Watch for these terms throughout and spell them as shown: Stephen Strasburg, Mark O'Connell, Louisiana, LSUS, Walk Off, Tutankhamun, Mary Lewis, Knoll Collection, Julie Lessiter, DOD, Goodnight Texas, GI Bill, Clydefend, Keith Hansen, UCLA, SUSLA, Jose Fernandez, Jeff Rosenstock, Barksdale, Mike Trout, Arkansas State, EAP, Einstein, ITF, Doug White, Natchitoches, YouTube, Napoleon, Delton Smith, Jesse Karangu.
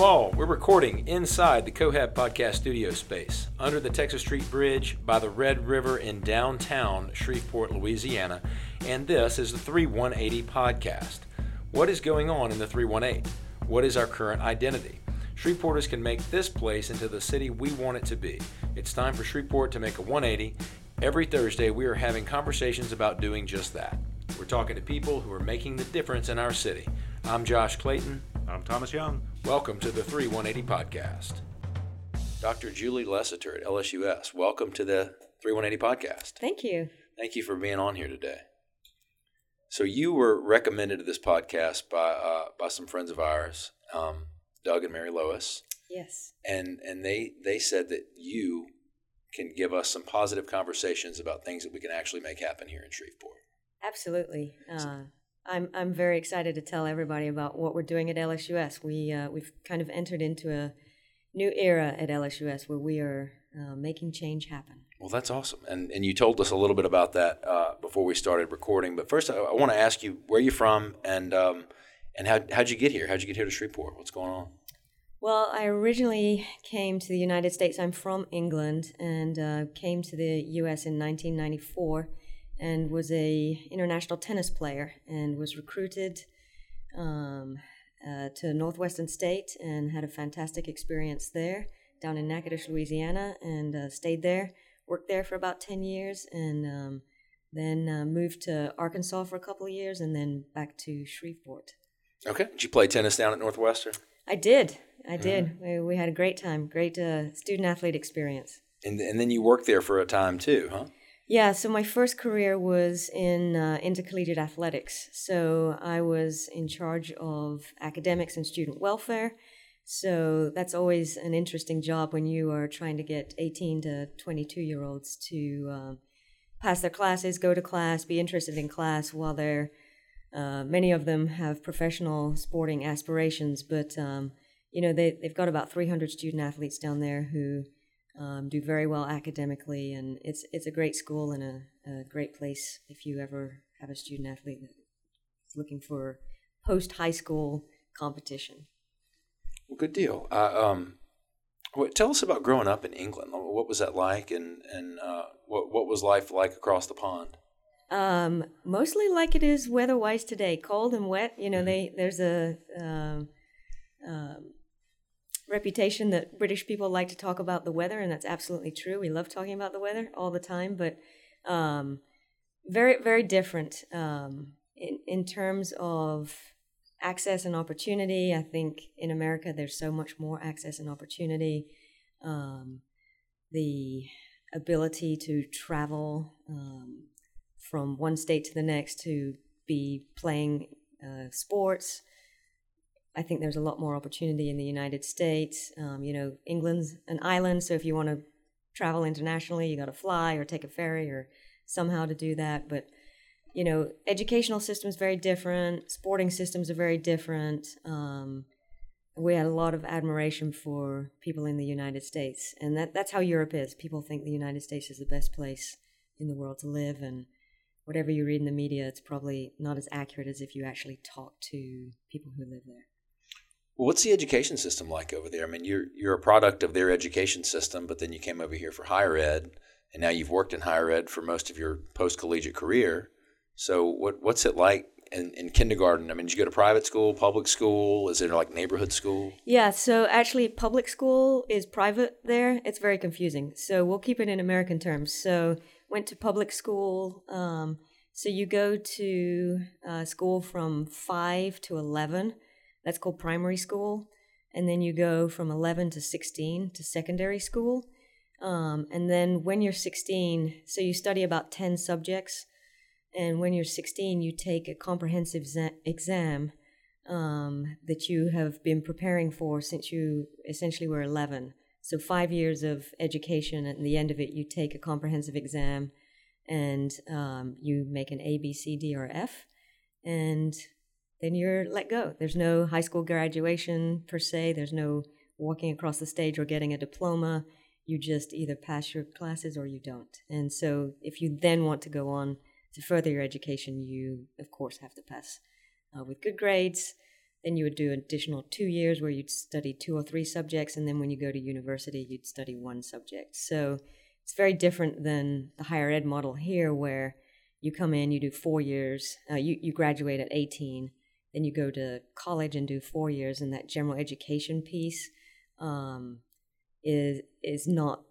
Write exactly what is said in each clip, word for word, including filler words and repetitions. Hello all, we're recording inside the Cohab podcast studio space, under the Texas Street Bridge, by the Red River in downtown Shreveport, Louisiana, and this is the thirty-one eighty podcast. What is going on in the three one eight? What is our current identity? Shreveporters can make this place into the city we want it to be. It's time for Shreveport to make a one eighty. Every Thursday we are having conversations about doing just that. We're talking to people who are making the difference in our city. I'm Josh Clayton. I'm Thomas Young. Welcome to the thirty-one eighty Podcast. Doctor Julie Lessiter at L S U S, welcome to the thirty-one eighty Podcast. Thank you. Thank you for being on here today. So you were recommended to this podcast by uh, by some friends of ours, um, Doug and Mary Lewis. Yes. And and they, they said that you can give us some positive conversations about things that we can actually make happen here in Shreveport. Absolutely. Uh I'm I'm very excited to tell everybody about what we're doing at L S U S. We uh, we've kind of entered into a new era at L S U S where we are uh, making change happen. Well, that's awesome, and and you told us a little bit about that uh, before we started recording. But first, I, I want to ask you where you're from and um and how how'd you get here? How'd you get here to Shreveport? What's going on? Well, I originally came to the United States. I'm from England and uh, came to the U S in nineteen ninety-four. And was a international tennis player and was recruited um, uh, to Northwestern State and had a fantastic experience there down in Natchitoches, Louisiana, and uh, stayed there, worked there for about ten years, and um, then uh, moved to Arkansas for a couple of years and then back to Shreveport. Okay. Did you play tennis down at Northwestern? I did. I did. Mm-hmm. We, we had a great time, great uh, student-athlete experience. And, and then you worked there for a time too, huh? Yeah, so my first career was in uh, intercollegiate athletics. So I was in charge of academics and student welfare. So that's always an interesting job when you are trying to get eighteen to twenty-two-year-olds to uh, pass their classes, go to class, be interested in class, while they're, uh, many of them have professional sporting aspirations. But, um, you know, they, they've got about three hundred student-athletes down there who... Um, do very well academically, and it's it's a great school and a, a great place if you ever have a student athlete that's looking for post high school competition. Well, good deal. Uh, um, what, tell us about growing up in England. What was that like, and and uh, what what was life like across the pond? Um, mostly like it is weather-wise today, cold and wet. You know, mm-hmm. they there's a. Uh, um, reputation that British people like to talk about the weather, and that's absolutely true. We love talking about the weather all the time, but um, very, very different um, in, in terms of access and opportunity. I think in America there's so much more access and opportunity. Um, the ability to travel um, from one state to the next to be playing uh, sports, I think there's a lot more opportunity in the United States. Um, you know, England's an island, so if you want to travel internationally, you got to fly or take a ferry or somehow to do that. But, you know, educational system's very different. Sporting systems are very different. Um, we had a lot of admiration for people in the United States, and that, that's how Europe is. People think the United States is the best place in the world to live, and whatever you read in the media, it's probably not as accurate as if you actually talk to people who live there. Well, what's the education system like over there? I mean, you're you're a product of their education system, but then you came over here for higher ed, and now you've worked in higher ed for most of your post-collegiate career. So what what's it like in, in kindergarten? I mean, did you go to private school, public school? Is there like neighborhood school? Yeah, so actually public school is private there. It's very confusing. So we'll keep it in American terms. So went to public school. Um, so you go to uh, school from five to eleven. That's called primary school. And then you go from eleven to sixteen to secondary school. Um, and then when you're sixteen, so you study about ten subjects. And when you're sixteen, you take a comprehensive za- exam um, that you have been preparing for since you essentially were eleven. So five years of education, and at the end of it, you take a comprehensive exam and um, you make an A, B, C, D, or F. And then you're let go. There's no high school graduation per se. There's no walking across the stage or getting a diploma. You just either pass your classes or you don't. And so if you then want to go on to further your education, you, of course, have to pass uh, with good grades, Then you would do additional two years where you'd study two or three subjects. And then when you go to university, you'd study one subject. So it's very different than the higher ed model here where you come in, you do four years, uh, you, you graduate at eighteen, then you go to college and do four years. And that general education piece um, is is not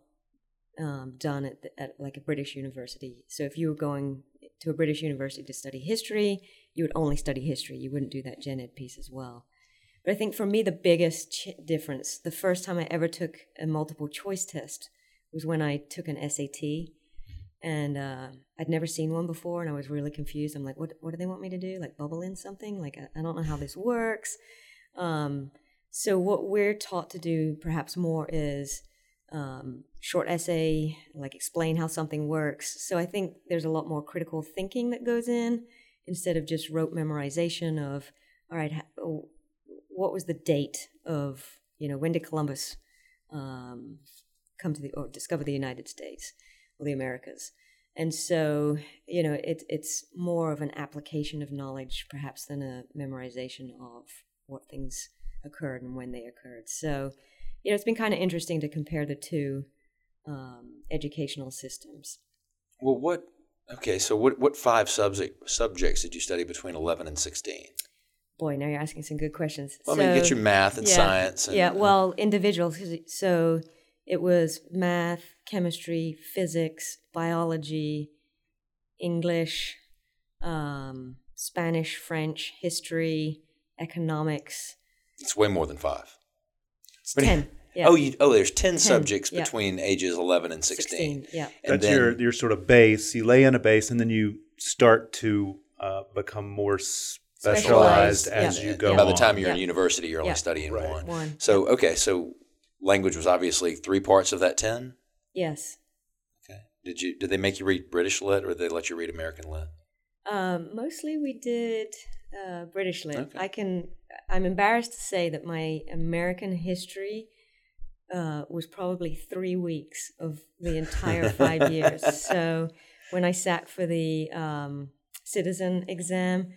um, done at, the, at like a British university. So if you were going to a British university to study history, you would only study history. You wouldn't do that gen ed piece as well. But I think for me, the biggest ch- difference, the first time I ever took a multiple choice test was when I took an S A T. And uh, I'd never seen one before, and I was really confused. I'm like, what What do they want me to do? Like, bubble in something? Like, I, I don't know how this works. Um, so what we're taught to do perhaps more is um, short essay, like explain how something works. So I think there's a lot more critical thinking that goes in instead of just rote memorization of, all right, ha- what was the date of, you know, when did Columbus um, come to the, or discover the United States? The Americas. And so, you know, it, it's more of an application of knowledge perhaps than a memorization of what things occurred and when they occurred. So, you know, it's been kind of interesting to compare the two um, educational systems. Well, what, okay, so what, what five subject, subjects did you study between eleven and sixteen? Boy, now you're asking some good questions. Well, so, I mean, get your math and yeah, science. And, yeah, well, individuals, so... It was math, chemistry, physics, biology, English, um, Spanish, French, history, economics. It's way more than five. It's but ten. Yeah. Oh, you, oh, there's ten, ten subjects yeah. between ages eleven and sixteen. sixteen yeah. And that's then, your, your sort of base. You lay in a base, and then you start to uh, become more specialized, specialized as yeah. you go yeah. By the time you're yeah. in university, you're only yeah. studying right. one. one. So, okay, so... Language was obviously three parts of that ten? Yes. Okay. Did you? Did they make you read British Lit, or did they let you read American Lit? Um, mostly we did uh, British Lit. Okay. I can, I'm embarrassed to say that my American history uh, was probably three weeks of the entire five years. So when I sat for the um, citizen exam,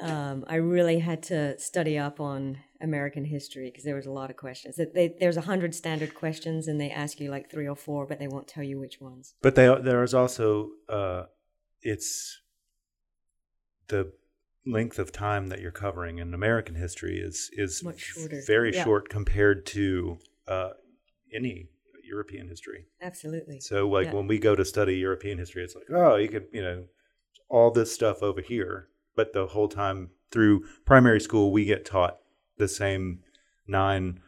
um, I really had to study up on American history because there was a lot of questions. They, there's a hundred standard questions, and they ask you like three or four, but they won't tell you which ones. But they, there is also uh, it's the length of time that you're covering in American history is is much shorter, very yeah. short compared to uh, any European history. Absolutely. So like yeah. when we go to study European history, it's like, oh, you could, you know, all this stuff over here, but the whole time through primary school we get taught the same nine,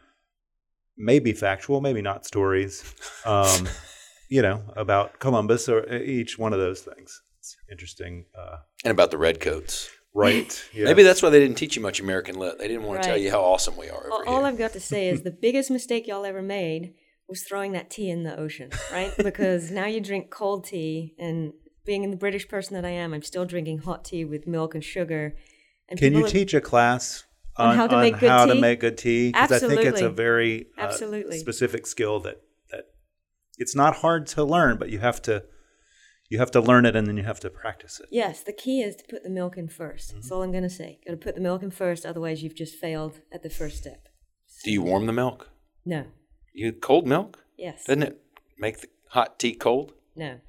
maybe factual, maybe not stories, um, you know, about Columbus or each one of those things. It's interesting. Uh, and about the redcoats. Right. Yeah. Maybe that's why they didn't teach you much American Lit. They didn't want right. to tell you how awesome we are over all, here. All I've got to say is the biggest mistake y'all ever made was throwing that tea in the ocean, right? Because now you drink cold tea, and being the British person that I am, I'm still drinking hot tea with milk and sugar. And can you teach a class on, on how to make good how tea? To make good tea? Because I think it's a very uh, specific skill that, that it's not hard to learn, but you have to you have to learn it and then you have to practice it. Yes, the key is to put the milk in first. Mm-hmm. That's all I'm going to say. Got to put the milk in first, otherwise you've just failed at the first step. Do you warm the milk? No. You cold milk? Yes. Doesn't it make the hot tea cold? No.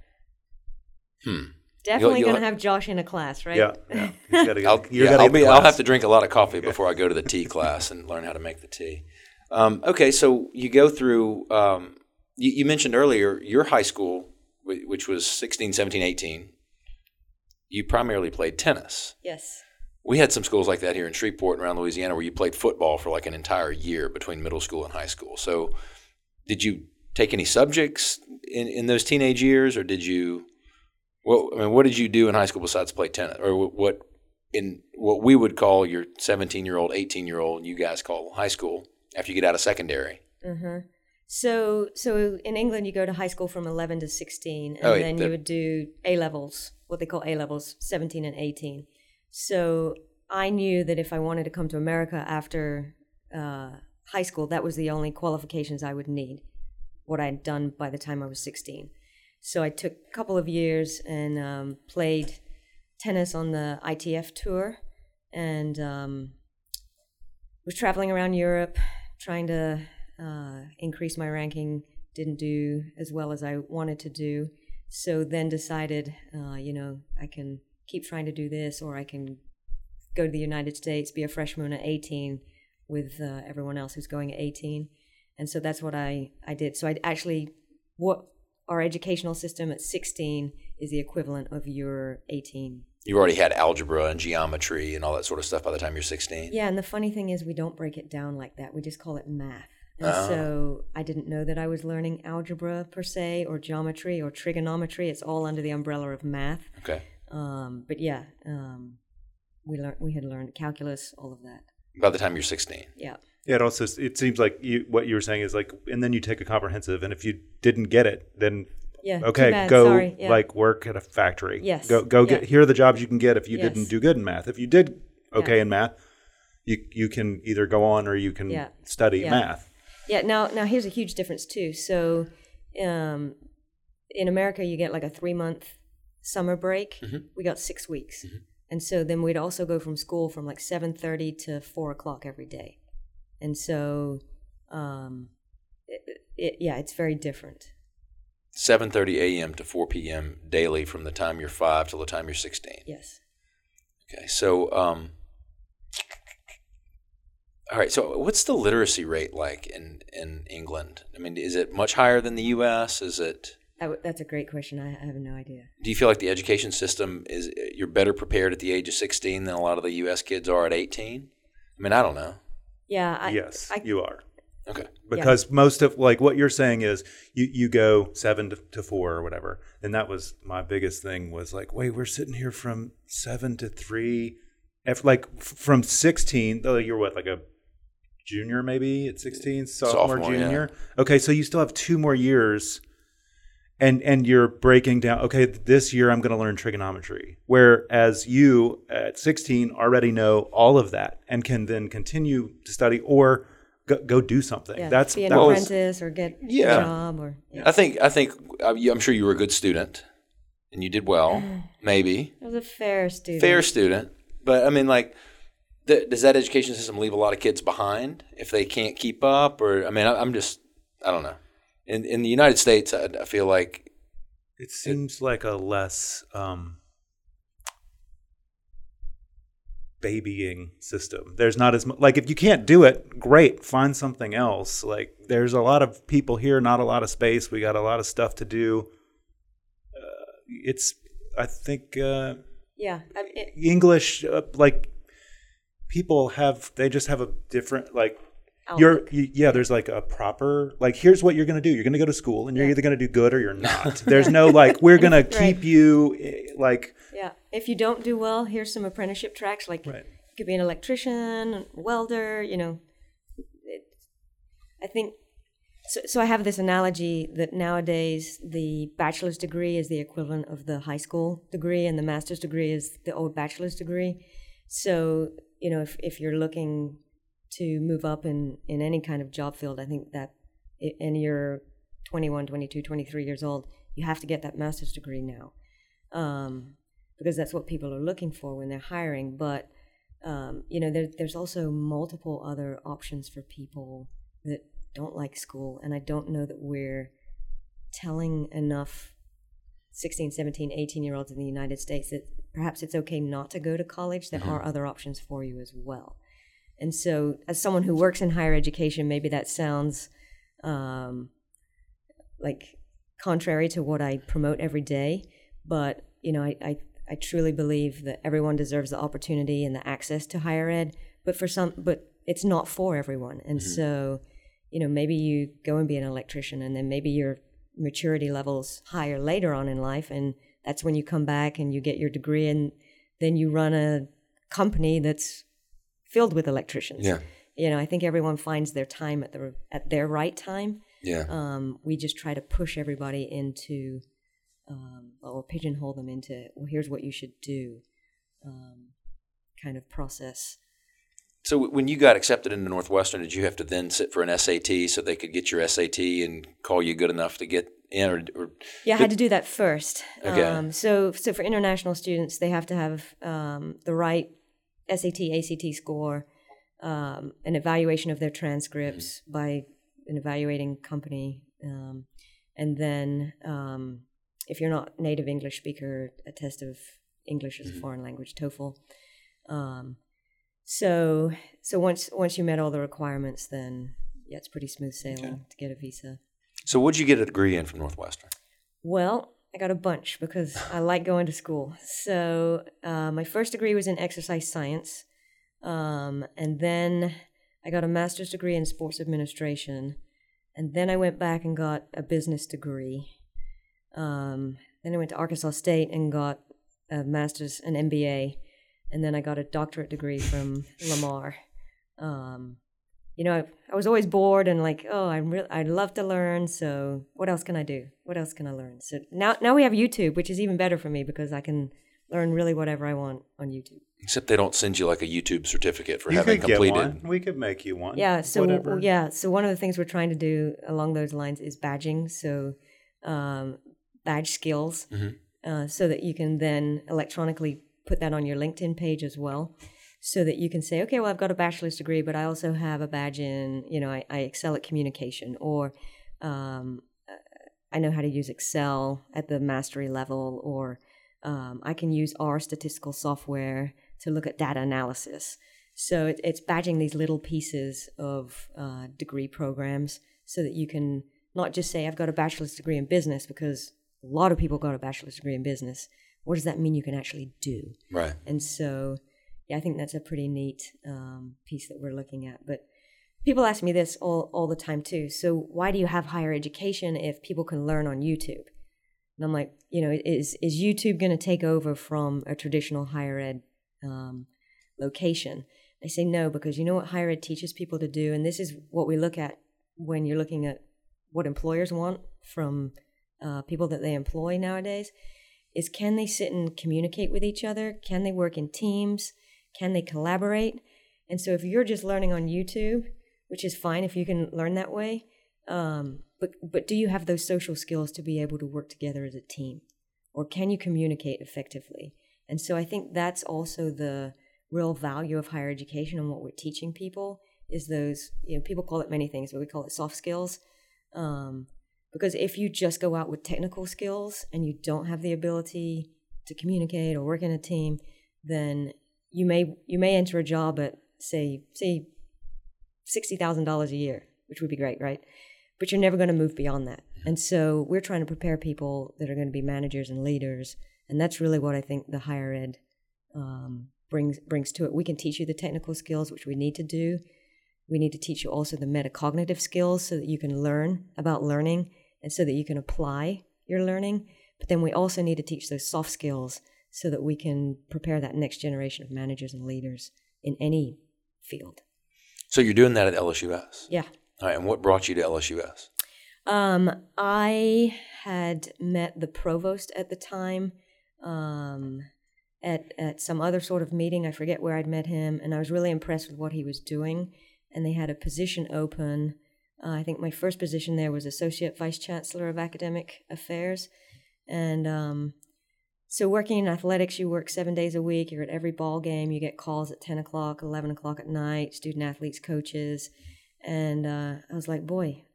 Hmm. Definitely going to have Josh in a class, right? Yeah, yeah. He's gotta go. I'll, yeah, I'll, be, I'll have to drink a lot of coffee okay. before I go to the tea class and learn how to make the tea. Um, okay, so you go through um, – you, you mentioned earlier your high school, which was sixteen, seventeen, eighteen, you primarily played tennis. Yes. We had some schools like that here in Shreveport and around Louisiana where you played football for like an entire year between middle school and high school. So did you take any subjects in, in those teenage years, or did you – Well, I mean, what did you do in high school besides play tennis, or what in what we would call your seventeen-year-old, eighteen-year-old, you guys call high school after you get out of secondary? Mm-hmm. So, so in England, you go to high school from eleven to sixteen, and oh, then the, you would do A levels, what they call A levels, seventeen and eighteen. So I knew that if I wanted to come to America after uh, high school, that was the only qualifications I would need. What I had done by the time I was sixteen. So I took a couple of years and um, played tennis on the I T F tour, and um, was traveling around Europe trying to uh, increase my ranking. Didn't do as well as I wanted to do. So then decided, uh, you know, I can keep trying to do this, or I can go to the United States, be a freshman at eighteen with uh, everyone else who's going at eighteen. And so that's what I, I did. So I actually, what our educational system at sixteen is the equivalent of your eighteen. You already had algebra and geometry and all that sort of stuff by the time you're sixteen. Yeah, and the funny thing is we don't break it down like that. We just call it math. And uh-huh. so I didn't know that I was learning algebra per se, or geometry, or trigonometry. It's all under the umbrella of math. Okay. Um, but yeah, um, we learned we had learned calculus, all of that. By the time you're sixteen. Yeah. Yeah, it also it seems like you, what you were saying is like, and then you take a comprehensive, and if you didn't get it, then yeah, okay, go yeah. like work at a factory. Yes. Go go yeah. get here are the jobs you can get if you yes. didn't do good in math. If you did okay yeah. in math, you you can either go on or you can yeah. study yeah. math. Yeah. Now now here's a huge difference too. So, um, in America you get like a three month summer break. Mm-hmm. We got six weeks, mm-hmm. and so then we'd also go from school from like seven thirty to four o'clock every day. And so, um, it, it, yeah, it's very different. seven thirty a.m. to four p.m. daily from the time you're five till the time you're sixteen. Yes. Okay. So, um, all right. So what's the literacy rate like in, in England? I mean, is it much higher than the U S? Is it? I w- that's a great question. I, I have no idea. Do you feel like the education system is, you're better prepared at the age of sixteen than a lot of the U S kids are at eighteen? I mean, I don't know. Yeah. I, yes, I, you are. Okay. Because yeah. most of like what you're saying is you, you go seven to, to four or whatever. And that was my biggest thing was like, wait, we're sitting here from seven to three. If, like f- from sixteen, though you're what, like a junior maybe at sixteen, sophomore, sophomore junior. Yeah. Okay. So you still have two more years and, and you're breaking down, okay, this year I'm going to learn trigonometry. Whereas you at sixteen already know all of that and can then continue to study or Go, go do something. Yeah, that's be an that apprentice was, or get yeah. a job. Or yeah. I think I think I'm sure you were a good student, and you did well. Maybe I was a fair student. Fair student, but I mean, like, th- does that education system leave a lot of kids behind if they can't keep up? Or I mean, I, I'm just I don't know. In in the United States, I, I feel like it seems it, like a less um, babying system. There's not as much, like if you can't do it, great, find something else. Like there's a lot of people here, not a lot of space. We got a lot of stuff to do. Uh, it's, I think, uh, yeah, I mean, it, English, uh, like people have, they just have a different, like outlook. you're, you, yeah, there's like a proper, like, here's what you're going to do. You're going to go to school and you're yeah. either going to do good or you're not. There's no like, we're going right. to keep you like, yeah. If you don't do well, here's some apprenticeship tracks. Like right. you could be an electrician, welder, you know. It, I think, so, so I have this analogy that nowadays the bachelor's degree is the equivalent of the high school degree and the master's degree is the old bachelor's degree. So, you know, if, if you're looking to move up in, in any kind of job field, I think that, it, and you're twenty-one, twenty-two, twenty-three years old, you have to get that master's degree now. Um, because that's what people are looking for when they're hiring. But, um, you know, there, there's also multiple other options for people that don't like school. And I don't know that we're telling enough sixteen, seventeen, eighteen-year-olds in the United States that perhaps it's okay not to go to college. There mm-hmm. are other options for you as well. And so as someone who works in higher education, maybe that sounds um, like contrary to what I promote every day. But, you know, I, I I truly believe that everyone deserves the opportunity and the access to higher ed, but for some, but it's not for everyone. And mm-hmm. so, you know, maybe you go and be an electrician, and then maybe your maturity level's higher later on in life, and that's when you come back and you get your degree, and then you run a company that's filled with electricians. Yeah. You know, I think everyone finds their time at the at their right time. Yeah. Um, we just try to push everybody into. Um, or pigeonhole them into, well, here's what you should do, um, kind of process. So w- when you got accepted into Northwestern, did you have to then sit for an S A T so they could get your S A T and call you good enough to get in? Or, or yeah, I had to do that first. Okay. Um, so, so for international students, they have to have um, the right S A T, A C T score um, an evaluation of their transcripts by an evaluating company. Um, and then um, if you're not native English speaker, a test of English as a foreign language, TOEFL. Um, so so once once you met all the requirements, then yeah, it's pretty smooth sailing okay. to get a visa. So what did you get a degree in from Northwestern? Well, I got a bunch because I like going to school. So uh, my first degree was in exercise science, um, and then I got a master's degree in sports administration, and then I went back and got a business degree. Um, then I went to Arkansas State and got a master's, an M B A, and then I got a doctorate degree from Lamar. Um, you know, I, I was always bored and like, oh, I'm re- I love to learn, so what else can I do? What else can I learn? So now now we have YouTube, which is even better for me because I can learn really whatever I want on YouTube. Except they don't send you like a YouTube certificate for you having could completed. Get one. We could make you one. Yeah. So whatever. yeah. So one of the things we're trying to do along those lines is badging. So um, badge skills, mm-hmm. uh, so that you can then electronically put that on your LinkedIn page as well, so that you can say, okay, well, I've got a bachelor's degree, but I also have a badge in, you know, I, I excel at communication, or um, I know how to use Excel at the mastery level, or um, I can use R statistical software to look at data analysis. So it, it's badging these little pieces of uh, degree programs so that you can not just say, I've got a bachelor's degree in business, because a lot of people got a bachelor's degree in business. What does that mean you can actually do? Right. And so... yeah, I think that's a pretty neat um, piece that we're looking at. But people ask me this all, all the time too. So why do you have higher education if people can learn on YouTube? And I'm like, you know, is is YouTube going to take over from a traditional higher ed um, location? I say no, because you know what higher ed teaches people to do, and this is what we look at when you're looking at what employers want from uh, people that they employ nowadays, is can they sit and communicate with each other? Can they work in teams? Can they collaborate? And so if you're just learning on YouTube, which is fine if you can learn that way, um, but but do you have those social skills to be able to work together as a team? Or can you communicate effectively? And so I think that's also the real value of higher education and what we're teaching people is those, you know, people call it many things, but we call it soft skills. Um, because if you just go out with technical skills and you don't have the ability to communicate or work in a team, then... You may you may enter a job at say say sixty thousand dollars a year, which would be great, right? But you're never going to move beyond that. And so we're trying to prepare people that are going to be managers and leaders, and that's really what I think the higher ed um, brings brings to it. We can teach you the technical skills, which we need to do. We need to teach you also the metacognitive skills so that you can learn about learning and so that you can apply your learning. But then we also need to teach those soft skills, so that we can prepare that next generation of managers and leaders in any field. So you're doing that at L S U S? Yeah. All right, and what brought you to L S U S? Um, I had met the provost at the time um, at, at some other sort of meeting. I forget where I'd met him, and I was really impressed with what he was doing. And they had a position open. Uh, I think my first position there was Associate Vice Chancellor of Academic Affairs. And... Um, So working in athletics, you work seven days a week. You're at every ball game. You get calls at ten o'clock, eleven o'clock at night, student athletes, coaches. And uh, I was like, boy,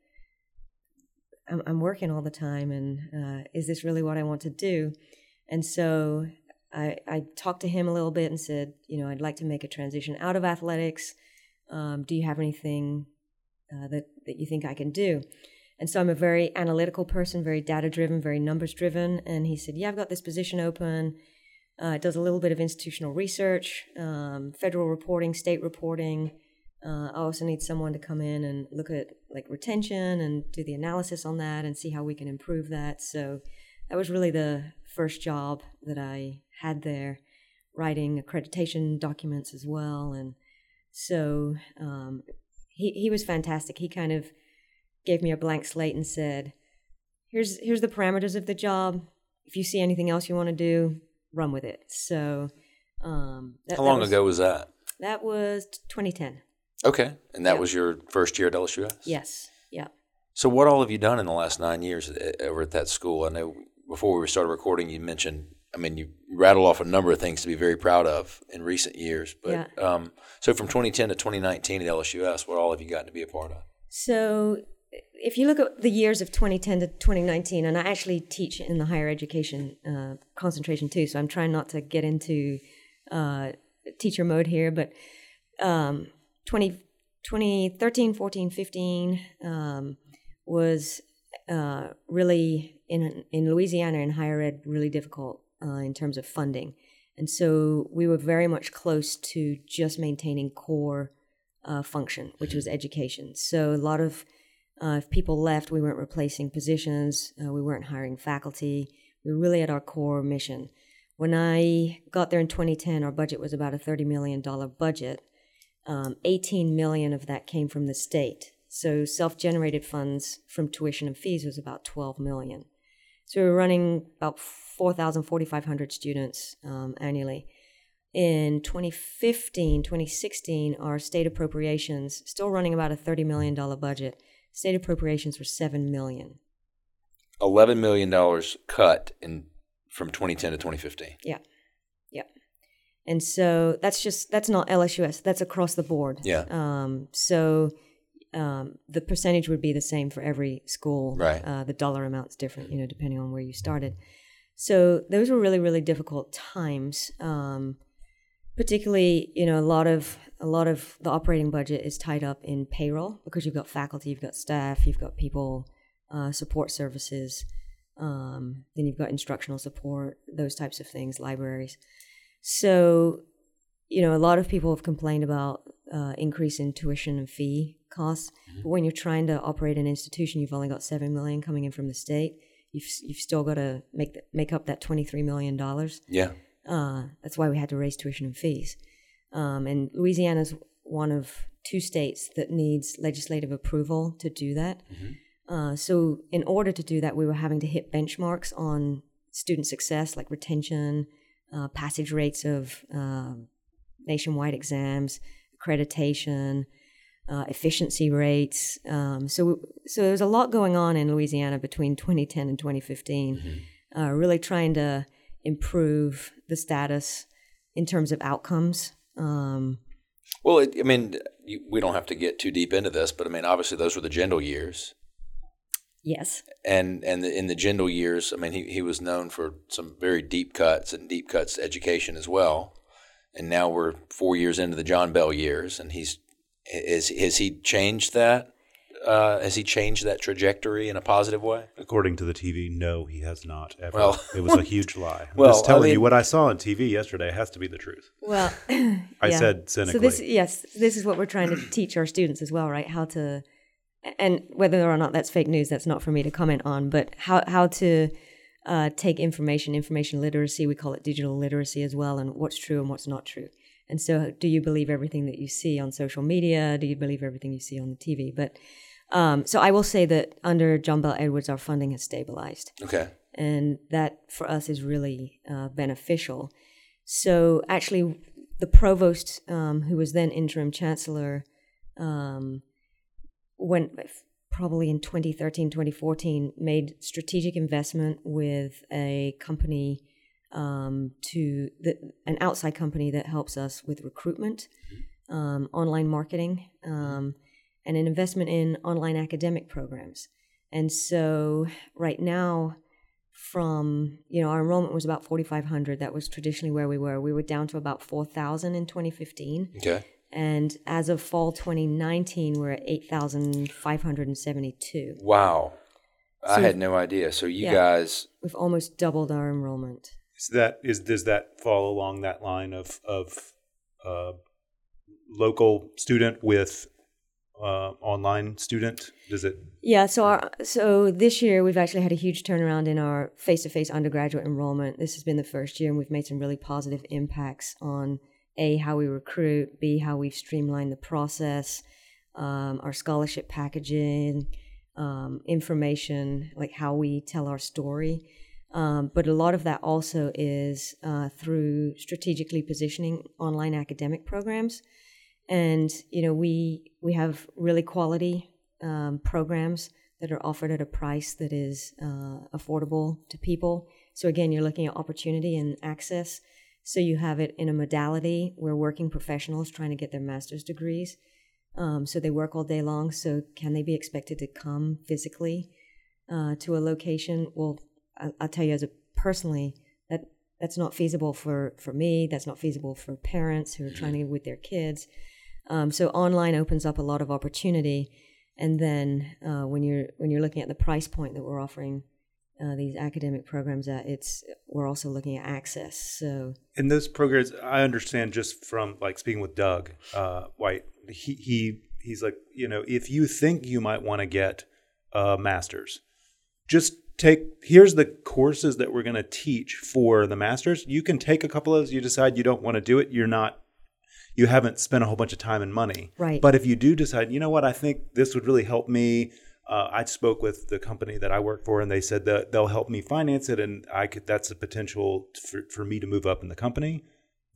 I'm, I'm working all the time. And uh, is this really what I want to do? And so I, I talked to him a little bit and said, you know, I'd like to make a transition out of athletics. Um, do you have anything uh, that, that you think I can do? And so I'm a very analytical person, very data-driven, very numbers-driven. And he said, yeah, I've got this position open. Uh, it does a little bit of institutional research, um, federal reporting, state reporting. Uh, I also need someone to come in and look at like retention and do the analysis on that and see how we can improve that. So that was really the first job that I had there, writing accreditation documents as well. And so um, he, he was fantastic. He kind of gave me a blank slate and said, here's here's the parameters of the job. If you see anything else you want to do, run with it. So um, that, how long that was, ago was that? That was twenty ten. Okay. And that yeah. was your first year at L S U S? Yes. Yeah. So what all have you done in the last nine years over at that school? I know before we started recording, you mentioned I mean, you rattle off a number of things to be very proud of in recent years. But yeah. um, so from twenty ten to twenty nineteen at L S U S, what all have you gotten to be a part of? So if you look at the years of twenty ten to twenty nineteen, and I actually teach in the higher education uh, concentration too, so I'm trying not to get into uh, teacher mode here, but um, twenty thirteen, fourteen, fifteen um, was uh, really in in Louisiana in higher ed really difficult uh, in terms of funding. And so we were very much close to just maintaining core uh, function, which was education. So a lot of uh, if people left, we weren't replacing positions. Uh, we weren't hiring faculty. We were really at our core mission. When I got there in twenty ten, our budget was about a thirty million dollars budget. Um, eighteen million of that came from the state. So self-generated funds from tuition and fees was about twelve million. So we were running about four thousand, forty-five hundred students um, annually. In twenty fifteen, twenty sixteen, our state appropriations, still running about a thirty million dollars budget, state appropriations were seven million dollars. eleven million dollars cut in from twenty ten to twenty fifteen. Yeah. And so that's just, that's not L S U S, that's across the board. Yeah. Um, so um, the percentage would be the same for every school. Right. Uh, the dollar amount's different, you know, depending on where you started. So those were really, really difficult times. Um, particularly, you know, a lot of a lot of the operating budget is tied up in payroll because you've got faculty, you've got staff, you've got people, uh, support services, um, then you've got instructional support, those types of things, libraries. So, you know, a lot of people have complained about uh, increase in tuition and fee costs. Mm-hmm. But when you're trying to operate an institution, you've only got seven million dollars coming in from the state. You've you've still got to make the, make up that twenty-three million dollars. Yeah. Uh, that's why we had to raise tuition and fees. Um, and Louisiana's one of two states that needs legislative approval to do that. Mm-hmm. Uh, so in order to do that, we were having to hit benchmarks on student success, like retention, Uh, passage rates of uh, nationwide exams, accreditation, uh, efficiency rates. Um, so, so there was a lot going on in Louisiana between twenty ten and twenty fifteen, mm-hmm. uh, really trying to improve the status in terms of outcomes. Um, well, it, I mean, you, we don't have to get too deep into this, but I mean, obviously those were the Jindal years. Yes. And and the, in the Jindal years, I mean, he, he was known for some very deep cuts and deep cuts to education as well. And now we're four years into the John Bell years, and he's is has he changed that? Uh, has he changed that trajectory in a positive way? According to the T V, no, he has not ever. Well, it was a huge lie. I'm well, just telling I mean, you what I saw on T V yesterday has to be the truth. Well, I yeah. said cynically. So this, yes, this is what we're trying to teach our students as well, right? How to. And whether or not that's fake news, that's not for me to comment on, but how, how to uh, take information, information literacy, we call it digital literacy as well, and what's true and what's not true. And so do you believe everything that you see on social media? Do you believe everything you see on the T V? But um, so I will say that under John Bel Edwards, our funding has stabilized. Okay. And that for us is really uh, beneficial. So actually the provost, um, who was then interim chancellor, um, when probably in twenty thirteen, twenty fourteen, made strategic investment with a company um, to the, an outside company that helps us with recruitment, um, online marketing, um, and an investment in online academic programs. And so right now from, you know, our enrollment was about forty-five hundred. That was traditionally where we were. We were down to about four thousand in twenty fifteen. Okay. And as of fall twenty nineteen, we're at eight thousand five hundred seventy-two. Wow. So I had no idea. So you yeah, guys... We've almost doubled our enrollment. Is that, is, does that fall along that line of, of uh, local student with uh, online student? Does it... Yeah. So our, so this year, we've actually had a huge turnaround in our face-to-face undergraduate enrollment. This has been the first year, and we've made some really positive impacts on... A, how we recruit, B, how we've streamlined the process, um, our scholarship packaging, um, information, like how we tell our story. Um, but a lot of that also is uh, through strategically positioning online academic programs. And, you know, we we have really quality um, programs that are offered at a price that is uh, affordable to people. So again, you're looking at opportunity and access. So you have it in a modality where working professionals trying to get their master's degrees. Um, so they work all day long. So can they be expected to come physically uh, to a location? Well, I, I'll tell you as a personally, that that's not feasible for, for me. That's not feasible for parents who are trying to get with their kids. Um, so online opens up a lot of opportunity. And then uh, when you're when you're looking at the price point that we're offering uh, these academic programs at, it's we're also looking at access. So in those programs, I understand just from like speaking with Doug uh, White, he he he's like, you know, if you think you might want to get a master's, just take here's the courses that we're going to teach for the master's. You can take a couple of those. You decide you don't want to do it. You're not. You haven't spent a whole bunch of time and money. Right. But if you do decide, you know what, I think this would really help me. Uh, I spoke with the company that I work for, and they said that they'll help me finance it, and I could. That's a potential for, for me to move up in the company.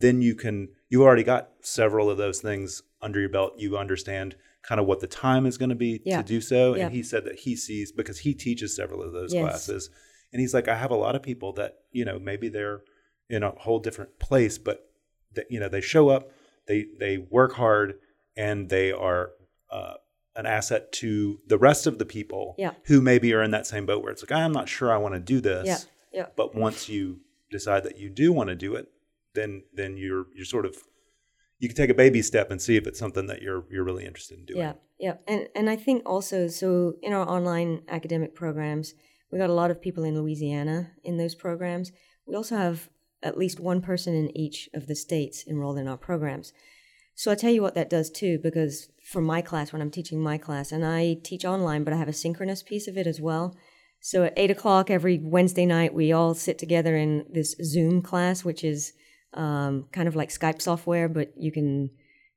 Then you can, you already got several of those things under your belt. You understand kind of what the time is going to be yeah. to do so. Yeah. And he said that he sees, because he teaches several of those yes. classes. And he's like, I have a lot of people that, you know, maybe they're in a whole different place, but, that you know, they show up. They they work hard, and they are uh, an asset to the rest of the people yeah. who maybe are in that same boat where it's like, I'm not sure I want to do this. Yeah. Yeah. But once you decide that you do want to do it, then then you're you're sort of you can take a baby step and see if it's something that you're you're really interested in doing. Yeah, yeah, and and I think also so in our online academic programs, we got a lot of people in Louisiana in those programs. We also have at least one person in each of the states enrolled in our programs. So I'll tell you what that does too, because for my class, when I'm teaching my class, and I teach online, but I have a synchronous piece of it as well. So at eight o'clock every Wednesday night, we all sit together in this Zoom class, which is um, kind of like Skype software, but you can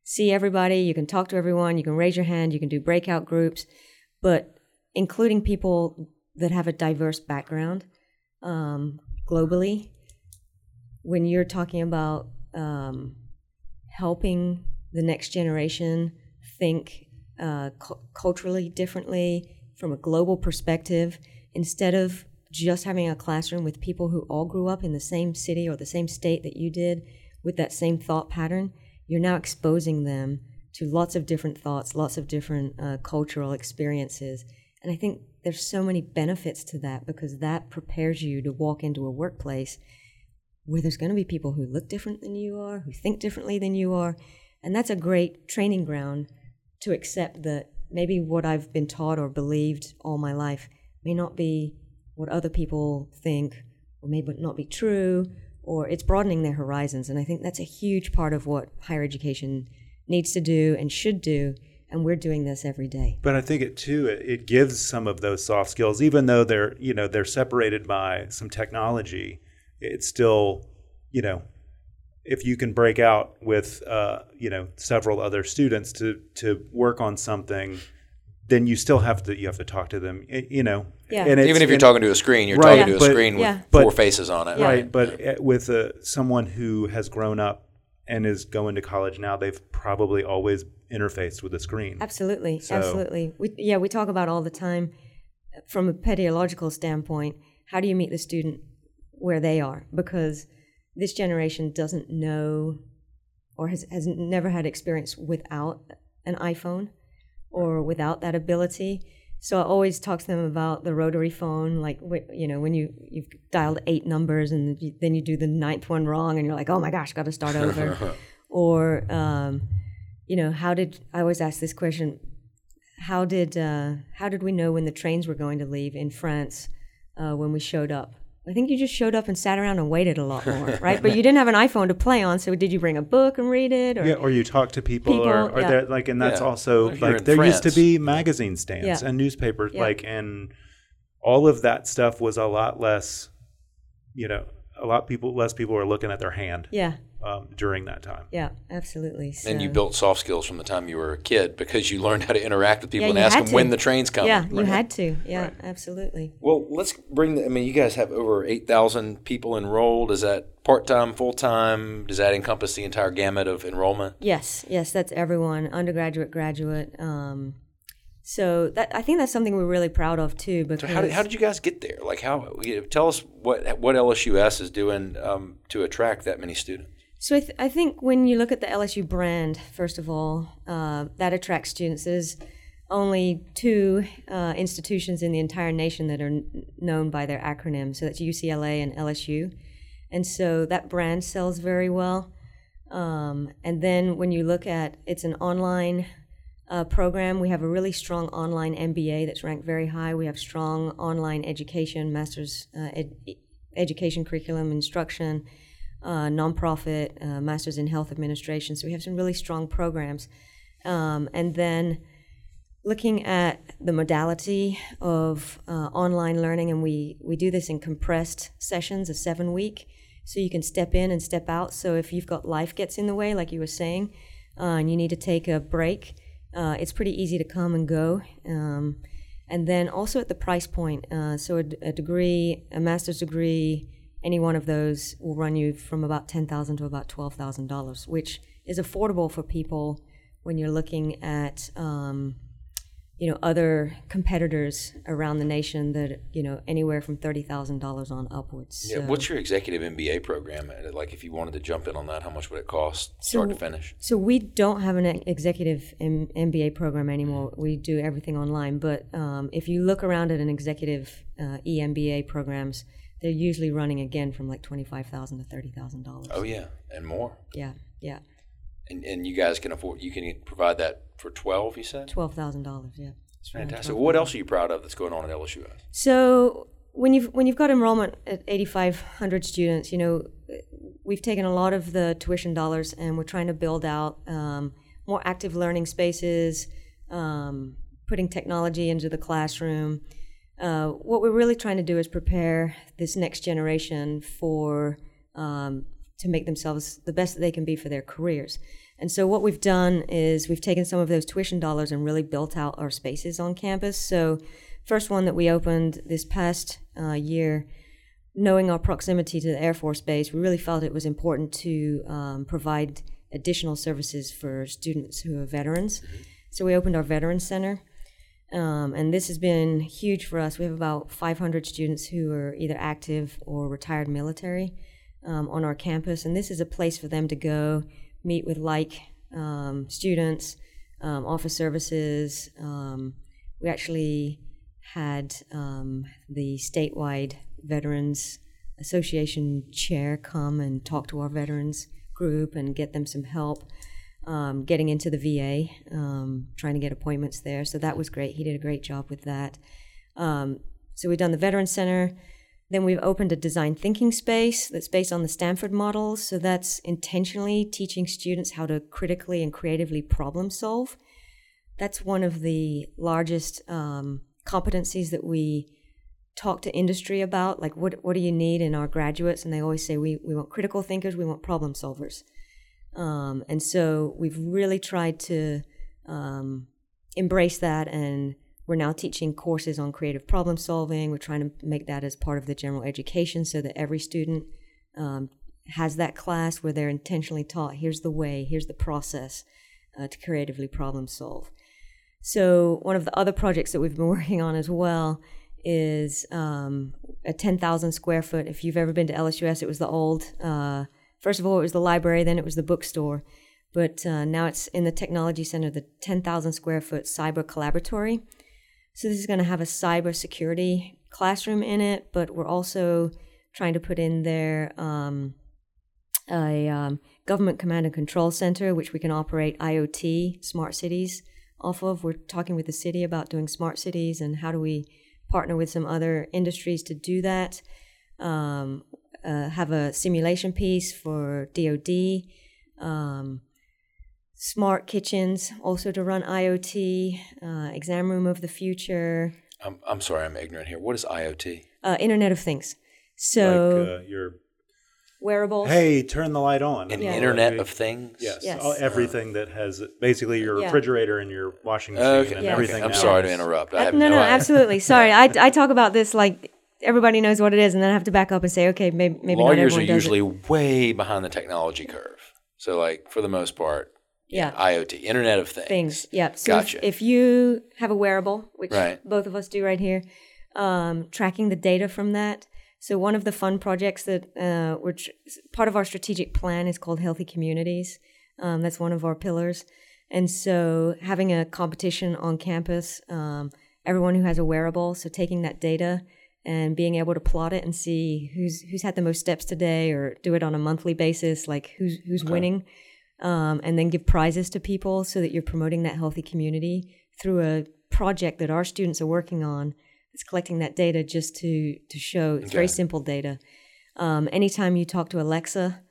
see everybody, you can talk to everyone, you can raise your hand, you can do breakout groups, but including people that have a diverse background um, globally. When you're talking about um, helping the next generation think uh, cu- culturally differently from a global perspective, instead of just having a classroom with people who all grew up in the same city or the same state that you did with that same thought pattern, you're now exposing them to lots of different thoughts, lots of different uh, cultural experiences. And I think there's so many benefits to that, because that prepares you to walk into a workplace where there's going to be people who look different than you are, who think differently than you are. And that's a great training ground to accept that maybe what I've been taught or believed all my life may not be what other people think, or may not be true, or it's broadening their horizons. And I think that's a huge part of what higher education needs to do and should do. And we're doing this every day. But I think it too, it, it gives some of those soft skills, even though they're, you know, they're separated by some technology. It's still, you know, if you can break out with, uh, you know, several other students to, to work on something, then you still have to, you have to talk to them, you know. Yeah. And even if you're talking to a screen, you're right, talking yeah. to a but, screen yeah. with but, four faces on it. Yeah. Right. But yeah. with uh, someone who has grown up and is going to college now, they've probably always interfaced with a screen. Absolutely. So. Absolutely. We, yeah. We talk about all the time from a pedagogical standpoint, how do you meet the student where they are, because this generation doesn't know or has, has never had experience without an iPhone or without that ability. So I always talk to them about the rotary phone, like, you know, when you, you've dialed eight numbers and then you do the ninth one wrong and you're like, oh my gosh, got to start over. Or, um, you know, how did, I always ask this question, how did, uh, how did we know when the trains were going to leave in France uh, when we showed up? I think you just showed up and sat around and waited a lot more, right? But you didn't have an iPhone to play on, so did you bring a book and read it? Or yeah, or you talk to people, people or, or yeah. they're like, and that's yeah. also You're like there France. Used to be magazine stands yeah. and newspapers, yeah. like, and all of that stuff was a lot less, you know, a lot people less people were looking at their hand. Yeah. Um, during that time. Yeah, absolutely. So. And you built soft skills from the time you were a kid because you learned how to interact with people yeah, and ask them to. When the train's coming. Yeah, you right. had to. Yeah, right. absolutely. Well, let's bring the, I mean, you guys have over eight thousand people enrolled. Is that part-time, full-time? Does that encompass the entire gamut of enrollment? Yes, yes, that's everyone, undergraduate, graduate, um, So that, I think that's something we're really proud of too. Because so how, did, how did you guys get there? Like, how? You know, tell us what what L S U S is doing um, to attract that many students. So I, th- I think when you look at the L S U brand, first of all, uh, that attracts students. There's only two uh, institutions in the entire nation that are n- known by their acronym. So that's U C L A and L S U, and so that brand sells very well. Um, and then when you look at, it's an online Uh, program. We have a really strong online M B A that's ranked very high. We have strong online education, master's uh, ed- education curriculum instruction, uh, nonprofit, uh, master's in health administration. So we have some really strong programs. Um, and then looking at the modality of uh, online learning, and we, we do this in compressed sessions of seven week, so you can step in and step out. So if you've got life gets in the way, like you were saying, uh, and you need to take a break, Uh, it's pretty easy to come and go. Um, and then also at the price point, uh, so a, a degree, a master's degree, any one of those will run you from about ten thousand dollars to about twelve thousand dollars, which is affordable for people when you're looking at, um, you know, other competitors around the nation that, you know, anywhere from thirty thousand dollars on upwards. Yeah. So, what's your executive M B A program? Like, if you wanted to jump in on that, how much would it cost so, start to finish? So we don't have an executive M- MBA program anymore. We do everything online. But um, if you look around at an executive uh, E M B A programs, they're usually running again from like twenty-five thousand dollars to thirty thousand dollars. Oh, yeah. And more. Yeah. Yeah. And and you guys can afford, you can provide that for twelve, you said? twelve thousand dollars, yeah. That's fantastic. What else are you proud of that's going on at L S U? So when you've, when you've got enrollment at eighty-five hundred students, you know, we've taken a lot of the tuition dollars and we're trying to build out um, more active learning spaces, um, putting technology into the classroom. Uh, what we're really trying to do is prepare this next generation for um, to make themselves the best that they can be for their careers. And so what we've done is we've taken some of those tuition dollars and really built out our spaces on campus. So first one that we opened this past uh, year, knowing our proximity to the Air Force Base, we really felt it was important to um, provide additional services for students who are veterans. So we opened our Veterans Center, um, and this has been huge for us. We have about five hundred students who are either active or retired military um, on our campus, and this is a place for them to go meet with like um, students, um, offer services. Um, we actually had um, the statewide Veterans Association chair come and talk to our veterans group and get them some help um, getting into the V A, um, trying to get appointments there. So that was great. He did a great job with that. Um, so we've done the Veterans Center. Then we've opened a design thinking space that's based on the Stanford model. So that's intentionally teaching students how to critically and creatively problem solve. That's one of the largest um, competencies that we talk to industry about. Like, what what do you need in our graduates? And they always say, we, we want critical thinkers, we want problem solvers. Um, and so we've really tried to um, embrace that, and we're now teaching courses on creative problem solving. We're trying to make that as part of the general education so that every student um, has that class where they're intentionally taught, here's the way, here's the process uh, to creatively problem solve. So one of the other projects that we've been working on as well is um, a ten thousand square foot. If you've ever been to L S U S, it was the old, uh, first of all, it was the library, then it was the bookstore. But uh, now it's in the technology center, the ten thousand square foot cyber collaboratory. So this is going to have a cybersecurity classroom in it, but we're also trying to put in there um, a um, government command and control center, which we can operate I O T, smart cities off of. We're talking with the city about doing smart cities and how do we partner with some other industries to do that. Um, uh, have a simulation piece for D O D. Um, Smart kitchens, also to run I O T, uh, exam room of the future. I'm I'm sorry, I'm ignorant here. What is I O T? Uh, Internet of Things. So like, uh, your wearables. Hey, turn the light on. An yeah. Internet yeah. of Things. Yes, yes. All, everything uh. that has basically your yeah. refrigerator and your washing machine okay. and yeah. everything. Okay. I'm else. sorry to interrupt. I I, have no, no, no absolutely. Sorry, I I talk about this like everybody knows what it is, and then I have to back up and say, okay, maybe maybe lawyers not everyone are does usually it. way behind the technology curve. So like for the most part. Yeah. I O T, Internet of Things. Things, yeah. So gotcha. If, if you have a wearable, which right. both of us do right here, um, tracking the data from that. So one of the fun projects that uh, we're tr- part of our strategic plan is called Healthy Communities. Um, that's one of our pillars. And so having a competition on campus, um, everyone who has a wearable, so taking that data and being able to plot it and see who's who's had the most steps today, or do it on a monthly basis, like who's who's okay. winning, um, and then give prizes to people so that you're promoting that healthy community through a project that our students are working on. It's collecting that data just to, to show it's okay. very simple data. Um, anytime you talk to Alexa,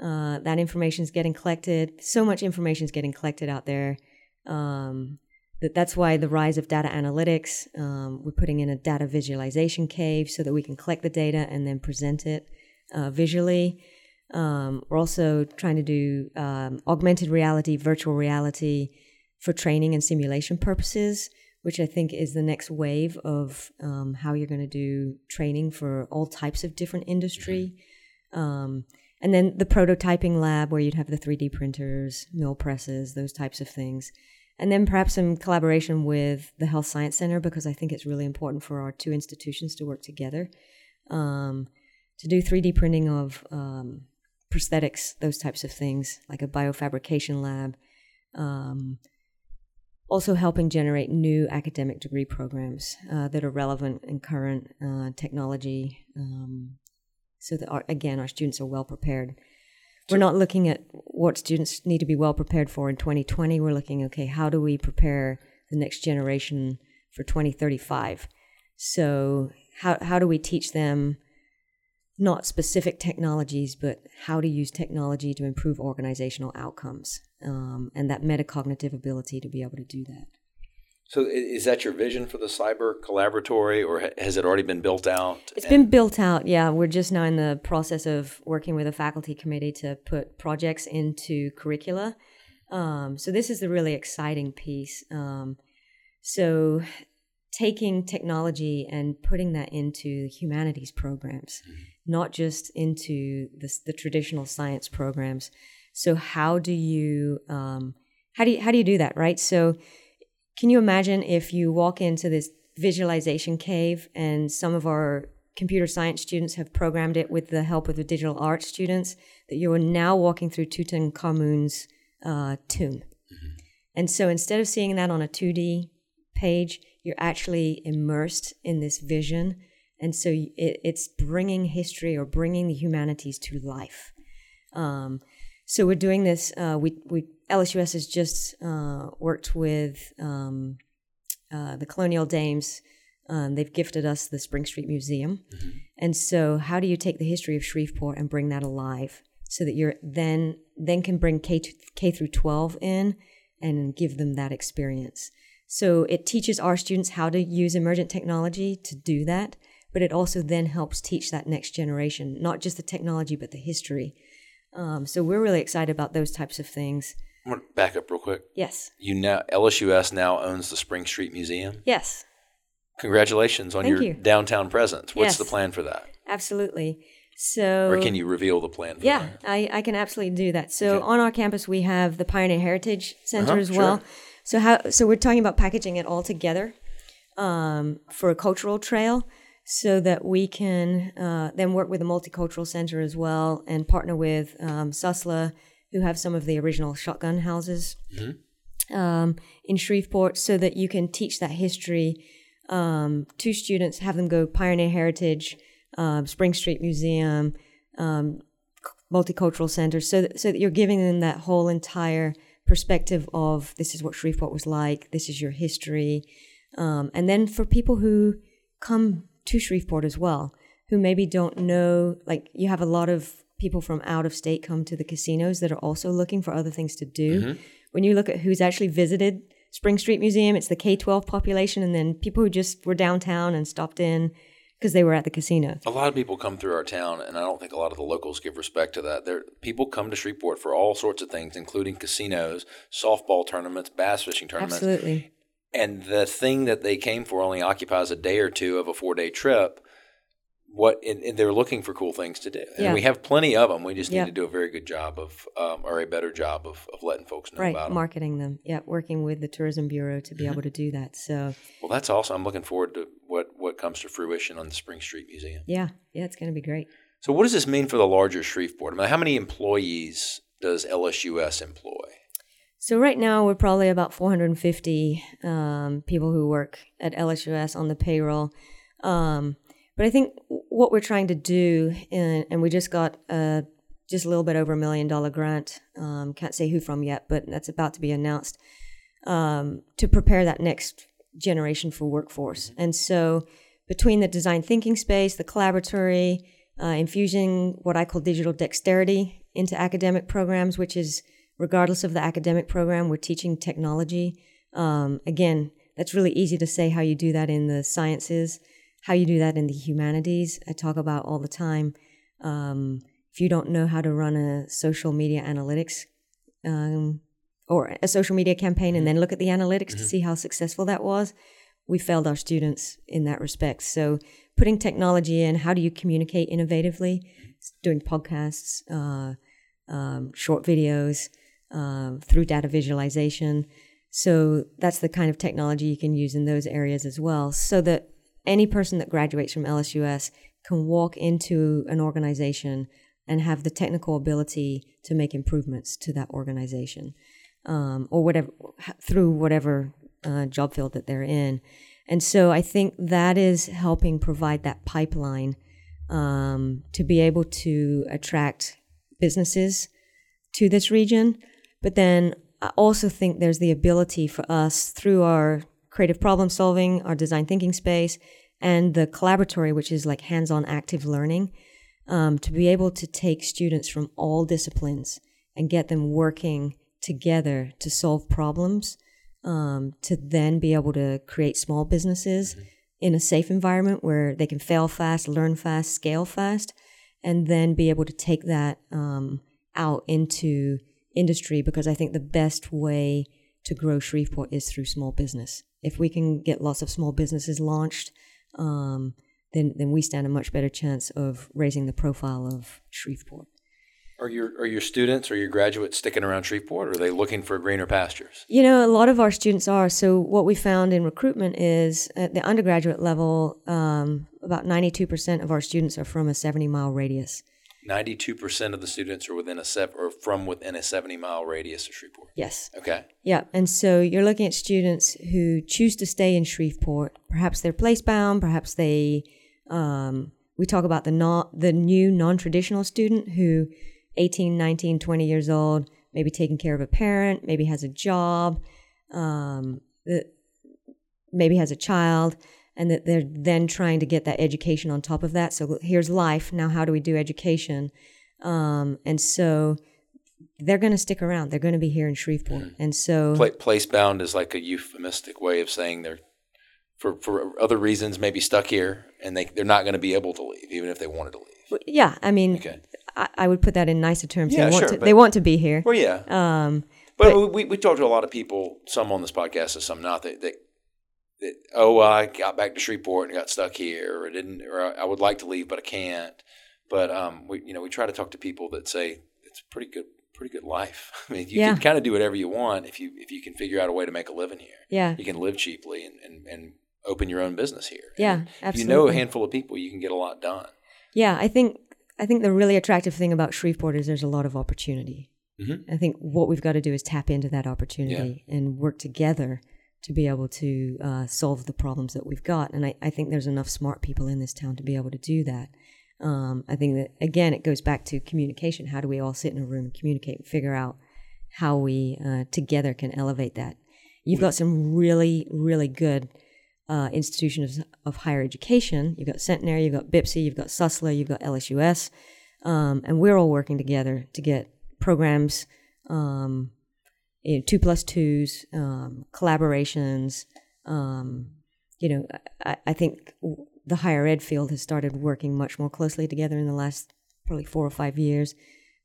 uh, that information is getting collected. So much information is getting collected out there. Um, that that's why the rise of data analytics, um, we're putting in a data visualization cave so that we can collect the data and then present it uh, visually. Um, we're also trying to do um, augmented reality, virtual reality for training and simulation purposes, which I think is the next wave of um, how you're going to do training for all types of different industry. Mm-hmm. Um, and then the prototyping lab where you'd have the three D printers, mill presses, those types of things. And then perhaps some collaboration with the Health Science Center, because I think it's really important for our two institutions to work together um, to do three D printing of um, prosthetics, those types of things, like a biofabrication lab. Um, Also helping generate new academic degree programs uh, that are relevant and current uh, technology, um, so that, our, again, our students are well prepared. We're not looking at what students need to be well prepared for in twenty twenty. We're looking, okay, how do we prepare the next generation for twenty thirty-five? So how how do we teach them not specific technologies, but how to use technology to improve organizational outcomes? Um, and that metacognitive ability to be able to do that. So is that your vision for the cyber collaboratory, or has it already been built out? It's been built out, yeah. We're just now in the process of working with a faculty committee to put projects into curricula. Um, so this is the really exciting piece. Um, so taking technology and putting that into humanities programs, mm-hmm. not just into the, the traditional science programs. So how do you um, how do you, how do you do that, right? So can you imagine if you walk into this visualization cave and some of our computer science students have programmed it with the help of the digital arts students, that you are now walking through Tutankhamun's uh, tomb. Mm-hmm. And so instead of seeing that on a two D page, you're actually immersed in this vision. And so it, it's bringing history or bringing the humanities to life. Um So we're doing this, uh, we, we L S U S has just uh, worked with um, uh, the Colonial Dames. Um, they've gifted us the Spring Street Museum. Mm-hmm. And so how do you take the history of Shreveport and bring that alive so that you're then then can bring K, to, K through twelve in and give them that experience? So it teaches our students how to use emergent technology to do that, but it also then helps teach that next generation, not just the technology, but the history. Um, so we're really excited about those types of things. I'm going to back up real quick. Yes. You now L S U S now owns the Spring Street Museum? Yes. Congratulations on Thank your you. downtown presence. What's yes. the plan for that? Absolutely. So, or can you reveal the plan for yeah, that? Yeah, I, I can absolutely do that. So okay. on our campus, we have the Pioneer Heritage Center uh-huh, as well. Sure. So how? So we're talking about packaging it all together um, for a cultural trail, so that we can uh, then work with the Multicultural Center as well and partner with um, SUSLA, who have some of the original shotgun houses mm-hmm. um, in Shreveport, so that you can teach that history um, to students, have them go Pioneer Heritage, um, Spring Street Museum, um, Multicultural Center, so that, so that you're giving them that whole entire perspective of this is what Shreveport was like, this is your history. Um, and then for people who come to Shreveport as well, who maybe don't know, like you have a lot of people from out of state come to the casinos that are also looking for other things to do. Mm-hmm. When you look at who's actually visited Spring Street Museum, it's the K twelve population, and then people who just were downtown and stopped in because they were at the casino. A lot of people come through our town, and I don't think a lot of the locals give respect to that. There, people come to Shreveport for all sorts of things, including casinos, softball tournaments, bass fishing tournaments. Absolutely. And the thing that they came for only occupies a day or two of a four-day trip. what and, and they're looking for cool things to do. And yeah. we have plenty of them. We just need yep. to do a very good job of um, or a better job of, of letting folks know right. about them. Marketing them. Yeah, working with the Tourism Bureau to be mm-hmm. able to do that. So well, that's awesome. I'm looking forward to what, what comes to fruition on the Spring Street Museum. Yeah. Yeah, it's going to be great. So what does this mean for the larger Shreveport? I mean, how many employees does L S U S employ? So right now we're probably about four hundred fifty um, people who work at L S U S on the payroll. Um, but I think what we're trying to do, and, and we just got uh, just a little bit over a million dollar grant, um, can't say who from yet, but that's about to be announced, um, to prepare that next generation for workforce. And so between the design thinking space, the collaboratory, uh, infusing what I call digital dexterity into academic programs, which is regardless of the academic program, we're teaching technology. Um, again, that's really easy to say how you do that in the sciences, how you do that in the humanities. I talk about all the time. Um, if you don't know how to run a social media analytics um, or a social media campaign and then look at the analytics mm-hmm. to see how successful that was, we failed our students in that respect. So putting technology in, how do you communicate innovatively? Doing podcasts, uh, um, short videos, Um, through data visualization. So that's the kind of technology you can use in those areas as well, so that any person that graduates from L S U S can walk into an organization and have the technical ability to make improvements to that organization um, or whatever through whatever uh, job field that they're in. And so I think that is helping provide that pipeline um, to be able to attract businesses to this region. But then I also think there's the ability for us through our creative problem solving, our design thinking space, and the collaboratory, which is like hands-on active learning, um, to be able to take students from all disciplines and get them working together to solve problems, um, to then be able to create small businesses mm-hmm. in a safe environment where they can fail fast, learn fast, scale fast, and then be able to take that um, out into industry, because I think the best way to grow Shreveport is through small business. If we can get lots of small businesses launched, um, then then we stand a much better chance of raising the profile of Shreveport. Are your are your students or your graduates sticking around Shreveport, or are they looking for greener pastures? You know, a lot of our students are. So what we found in recruitment is at the undergraduate level, um, about ninety-two percent of our students are from a seventy-mile radius. ninety-two percent of the students are within a sep- or from within a seventy-mile radius of Shreveport. Yes. Okay. Yeah, and so you're looking at students who choose to stay in Shreveport. Perhaps they're place-bound. Perhaps they. Um, we talk about the non the new non-traditional student who, eighteen, nineteen, twenty years old, maybe taking care of a parent, maybe has a job, um, that maybe has a child. And that they're then trying to get that education on top of that. So here's life. Now how do we do education? Um, and so they're going to stick around. They're going to be here in Shreveport. Mm. And so Pla- place-bound is like a euphemistic way of saying they're, for, for other reasons, maybe stuck here, and they, they're not going to be able to leave, even if they wanted to leave. Yeah. I mean, okay. I, I would put that in nicer terms. Yeah, they want sure, to, but, they want to be here. Well, yeah. Um, but but we, we talk to a lot of people, some on this podcast and some not, that, that That, oh, I got back to Shreveport and got stuck here, or didn't, or I would like to leave but I can't. But um, we, you know, we try to talk to people that say it's a pretty good, pretty good life. I mean, you yeah. can kind of do whatever you want if you if you can figure out a way to make a living here. Yeah, you can live cheaply and, and, and open your own business here. Yeah, and absolutely. You know, a handful of people, you can get a lot done. Yeah, I think I think the really attractive thing about Shreveport is there's a lot of opportunity. Mm-hmm. I think what we've got to do is tap into that opportunity yeah. and work together to be able to uh, solve the problems that we've got. And I, I think there's enough smart people in this town to be able to do that. Um, I think that, again, it goes back to communication. How do we all sit in a room and communicate and figure out how we uh, together can elevate that? You've got some really, really good uh, institutions of, of higher education. You've got Centenary, you've got B I P S I, you've got SUSLA, you've got L S U S. Um, and we're all working together to get programs um You know, two plus twos, um, collaborations. Um, you know, I, I think the higher ed field has started working much more closely together in the last probably four or five years.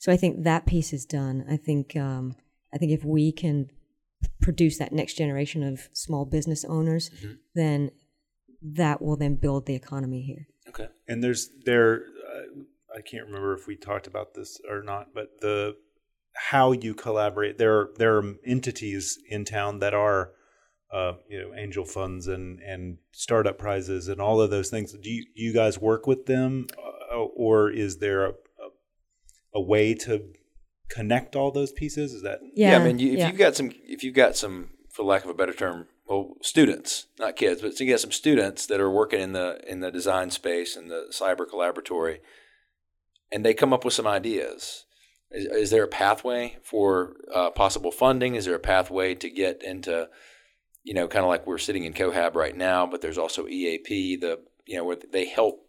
So I think that piece is done. I think um, I think if we can produce that next generation of small business owners, mm-hmm. then that will then build the economy here. Okay. And there's there, uh, I can't remember if we talked about this or not, but the how you collaborate. There are, there are entities in town that are, uh, you know, angel funds and, and startup prizes and all of those things. Do you, you guys work with them, uh, or is there a, a, a way to connect all those pieces? Is that yeah? yeah I mean, you, if yeah. you've got some, if you've got some, for lack of a better term, well, students, not kids, but so you got some students that are working in the in the design space and the cyber collaboratory, and they come up with some ideas. Is, is there a pathway for uh, possible funding? Is there a pathway to get into, you know, kind of like we're sitting in Cohab right now, but there's also E A P, the you know where they help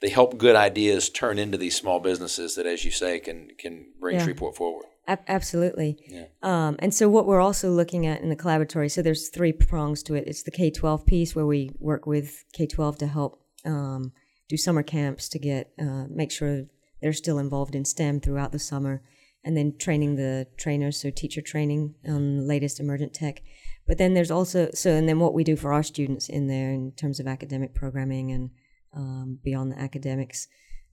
they help good ideas turn into these small businesses that, as you say, can can bring yeah. Shreveport forward. A- absolutely. Yeah. Um, and so what we're also looking at in the collaboratory, so there's three prongs to it. It's the K twelve piece where we work with K twelve to help um, do summer camps to get uh, make sure they're still involved in STEM throughout the summer, and then training the trainers, so teacher training on the latest emergent tech. But then there's also, so and then what we do for our students in there in terms of academic programming and um, beyond the academics,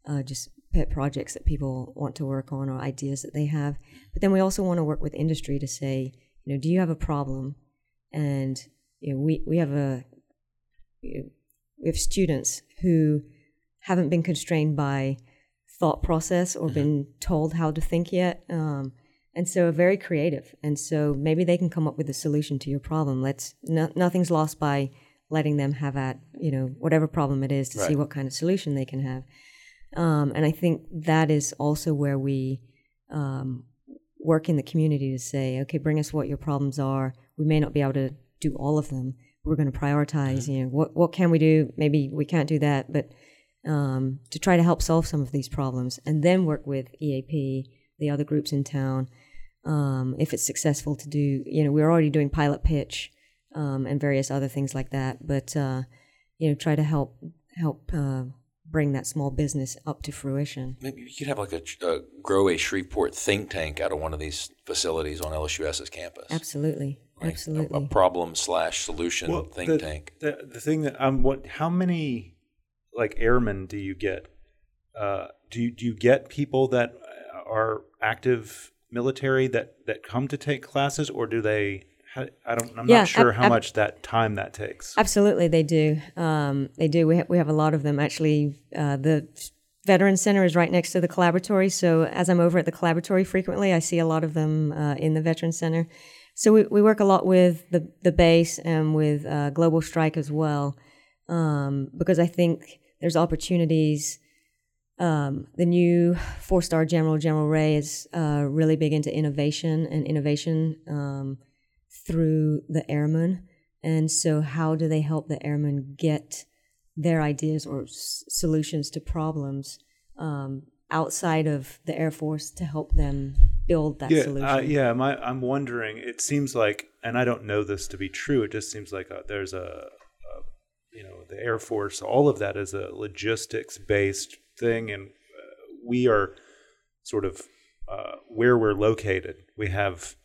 uh, just pet projects that people want to work on or ideas that they have. But then we also want to work with industry to say, you know, do you have a problem? And you know, we, we have a, you know, we have students who haven't been constrained by thought process or mm-hmm. been told how to think yet. Um, and so are very creative. And so maybe they can come up with a solution to your problem. Let's no, nothing's lost by letting them have at, you know, whatever problem it is to right. see what kind of solution they can have. Um, and I think that is also where we um, work in the community to say, okay, bring us what your problems are. We may not be able to do all of them. We're going to prioritize, mm-hmm. you know, what, what can we do? Maybe we can't do that, but um, to try to help solve some of these problems, and then work with E A P, the other groups in town, um, if it's successful to do, you know, we're already doing pilot pitch um, and various other things like that, but, uh, you know, try to help, help, uh, bring that small business up to fruition. Maybe you could have like a, a grow a Shreveport think tank out of one of these facilities on L S U S's campus. Absolutely, like absolutely. A, a problem slash solution well, think the, tank. The, the thing that um, what? How many like airmen do you get? Uh, do you, do you get people that are active military that, that come to take classes, or do they? I don't. I'm yeah, not sure ab- how ab- much that time that takes. Absolutely, they do. Um, they do. We ha- we have a lot of them actually. Uh, the Veterans Center is right next to the collaboratory, so as I'm over at the collaboratory frequently, I see a lot of them uh, in the Veterans Center. So we, we work a lot with the the base and with uh, Global Strike as well, um, because I think there's opportunities. Um, the new four-star General General Ray is uh, really big into innovation and innovation. Um, through the airmen, and so how do they help the airmen get their ideas or s- solutions to problems um, outside of the Air Force to help them build that yeah, solution? Uh, yeah, my, I'm wondering, it seems like, and I don't know this to be true, it just seems like a, there's a, a, you know, the Air Force, all of that is a logistics-based thing, and uh, we are sort of uh, where we're located. We have,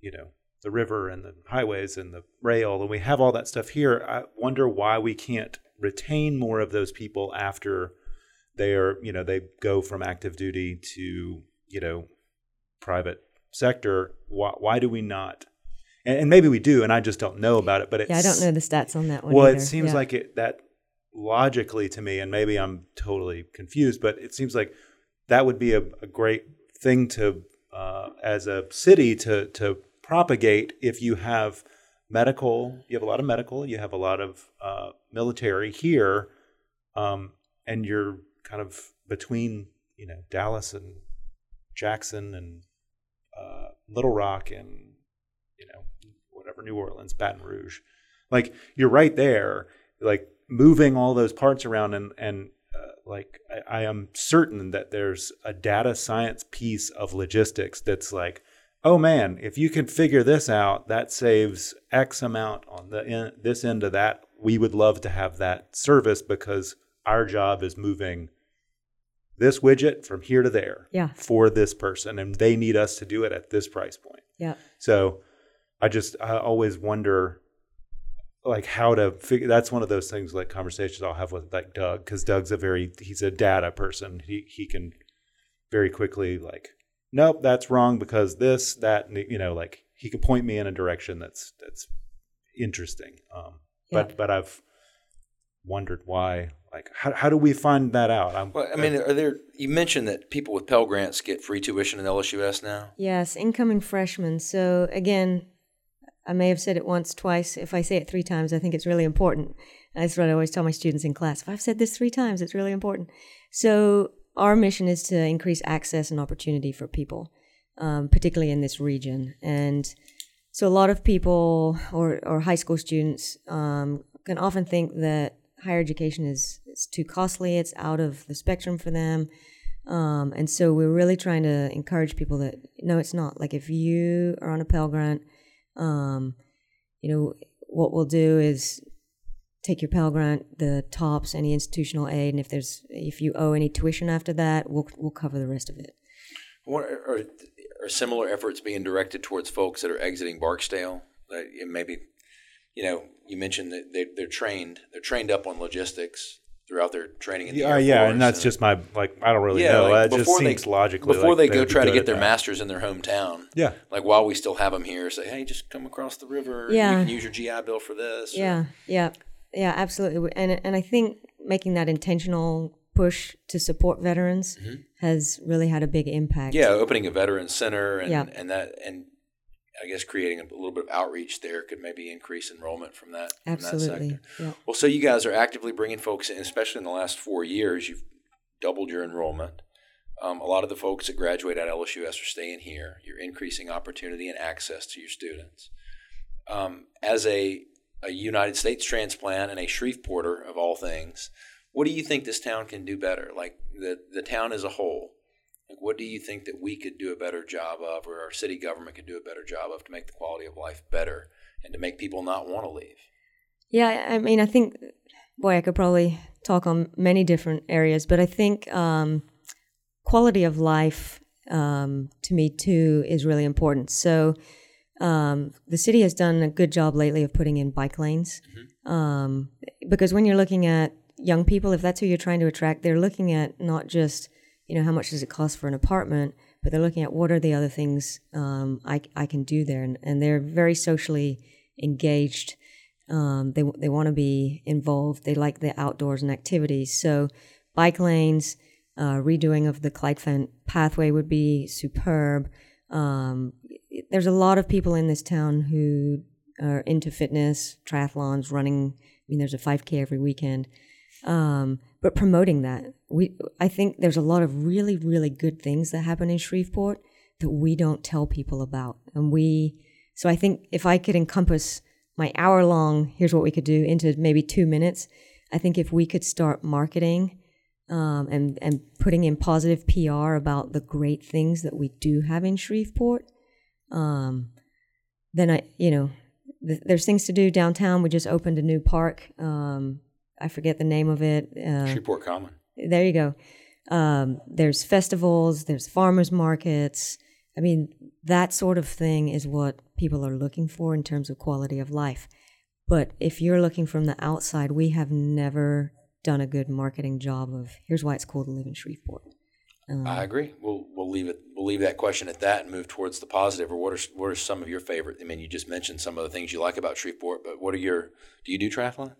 you know, the river and the highways and the rail, and we have all that stuff here. I wonder why we can't retain more of those people after they are, you know, they go from active duty to, you know, private sector. Why, why do we not? And, and maybe we do, and I just don't know about it. But it's, yeah, I don't know the stats on that one. Well, either. It seems yeah. like it that logically to me, and maybe I'm totally confused, but it seems like that would be a, a great thing to, uh, as a city, to to. propagate. If you have medical, you have a lot of medical, you have a lot of uh, military here, um, and you're kind of between, you know, Dallas and Jackson and uh, Little Rock and, you know, whatever, New Orleans, Baton Rouge. Like, you're right there, like moving all those parts around, and, and uh, like I, I am certain that there's a data science piece of logistics that's like, oh man, if you can figure this out, that saves X amount on the in, this end of that. We would love to have that service because our job is moving this widget from here to there yeah. for this person, and they need us to do it at this price point. Yeah. So I just I always wonder like how to figure, that's one of those things, like conversations I'll have with like Doug, because Doug's a very, he's a data person. He he can very quickly like, nope, that's wrong because this, that, you know, like he could point me in a direction that's, that's interesting. Um, yeah. But, but I've wondered why, like, how how do we find that out? I'm, well, I mean, are there, you mentioned that people with Pell Grants get free tuition in L S U S now? Yes, incoming freshmen. So again, I may have said it once, twice. If I say it three times, I think it's really important. That's what I always tell my students in class. If I've said this three times, it's really important. So our mission is to increase access and opportunity for people, um, particularly in this region. And so a lot of people or, or high school students um, can often think that higher education is it's too costly. It's out of the spectrum for them. Um, and so we're really trying to encourage people that, no, it's not. Like if you are on a Pell Grant, Um, you know, what we'll do is take your Pell Grant, the TOPS, any institutional aid, and if there's if you owe any tuition after that, we'll we'll cover the rest of it. What are, are similar efforts being directed towards folks that are exiting Barksdale? Uh, maybe, you know, you mentioned that they, they're trained, they're trained up on logistics throughout their training in the yeah, Air yeah, Force, and that's and, just my like I don't really yeah, know. Like that just seems they, logically before like they go try to get their that. Masters in their hometown. Yeah, like while we still have them here, say, hey, just come across the river. Yeah, and you can use your G I Bill for this. Yeah, or, yeah, yeah, absolutely. And and I think making that intentional push to support veterans mm-hmm. has really had a big impact. Yeah, opening a veteran center and yeah. and that and I guess creating a little bit of outreach there could maybe increase enrollment from that, Absolutely. From that sector. Yeah. Well, so you guys are actively bringing folks in, especially in the last four years, you've doubled your enrollment. Um, a lot of the folks that graduate at L S U S are staying here. You're increasing opportunity and access to your students. Um, as a, a United States transplant and a Shreveporter of all things, what do you think this town can do better? Like the, the town as a whole. Like what do you think that we could do a better job of or our city government could do a better job of to make the quality of life better and to make people not want to leave? Yeah, I mean, I think, boy, I could probably talk on many different areas, but I think um, quality of life um, to me too is really important. So um, the city has done a good job lately of putting in bike lanes mm-hmm. um, because when you're looking at young people, if that's who you're trying to attract, they're looking at not just you know, how much does it cost for an apartment? But they're looking at what are the other things um, I, I can do there. And, and they're very socially engaged. Um, they they want to be involved. They like the outdoors and activities. So bike lanes, uh, redoing of the Clydefend pathway would be superb. Um, there's a lot of people in this town who are into fitness, triathlons, running. I mean, there's a five K every weekend. Um, but promoting that, we I think there's a lot of really, really good things that happen in Shreveport that we don't tell people about. And we, so I think if I could encompass my hour long, here's what we could do into maybe two minutes. I think if we could start marketing um, and, and putting in positive P R about the great things that we do have in Shreveport, um, then I, you know, th- there's things to do downtown. We just opened a new park, um, I forget the name of it. Uh, Shreveport Common. There you go. Um, there's festivals. There's farmers markets. I mean, that sort of thing is what people are looking for in terms of quality of life. But if you're looking from the outside, we have never done a good marketing job of here's why it's cool to live in Shreveport. Um, I agree. We'll we'll leave it. We'll leave that question at that and move towards the positive. Or what are what are some of your favorite? I mean, you just mentioned some of the things you like about Shreveport. But what are your? Do you do triathlons?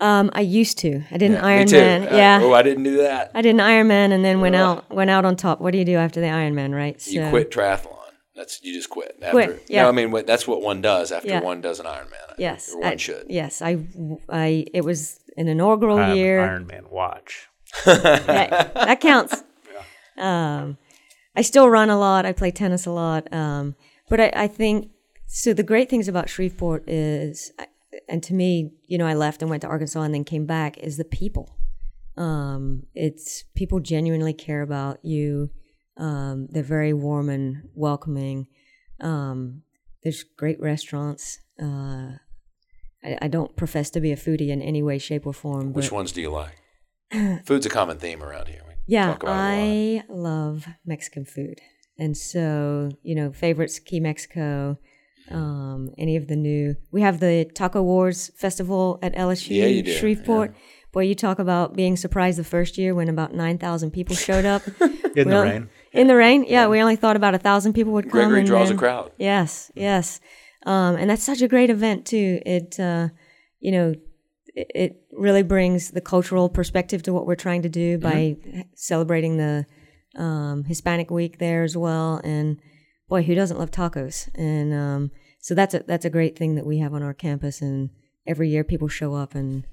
Um, I used to. I did an yeah, Ironman. Uh, yeah. Oh, I didn't do that. I did an Ironman and then went uh, out went out on top. What do you do after the Ironman, right? So, you quit triathlon. That's you just quit. After, quit. Yeah. No, I mean that's what one does after yeah. one does an Ironman. Yes. Or one I, should. Yes. I, I. It was an inaugural I have year. An Ironman watch. that, that counts. Yeah. Um, I still run a lot. I play tennis a lot. Um, but I, I think so. The great things about Shreveport is. I, And to me, you know, I left and went to Arkansas and then came back, is the people. Um, it's people genuinely care about you. Um, they're very warm and welcoming. Um, there's great restaurants. Uh, I, I don't profess to be a foodie in any way, shape, or form. Which ones do you like? Food's a common theme around here. We yeah, talk about I love Mexican food. And so, you know, favorites, Key Mexico, um, any of the new. We have the Taco Wars Festival at L S U, yeah, you do. Shreveport. Yeah. Boy, you talk about being surprised the first year when about nine thousand people showed up. in well, the rain. In the rain, yeah, yeah. We only thought about one thousand people would come. Gregory draws then, a crowd. Yes, yes. Um, and that's such a great event, too. It, uh, you know, it, it really brings the cultural perspective to what we're trying to do by mm-hmm. celebrating the um, Hispanic Week there as well. And, boy, who doesn't love tacos? And um, so that's a, that's a great thing that we have on our campus. And every year people show up and,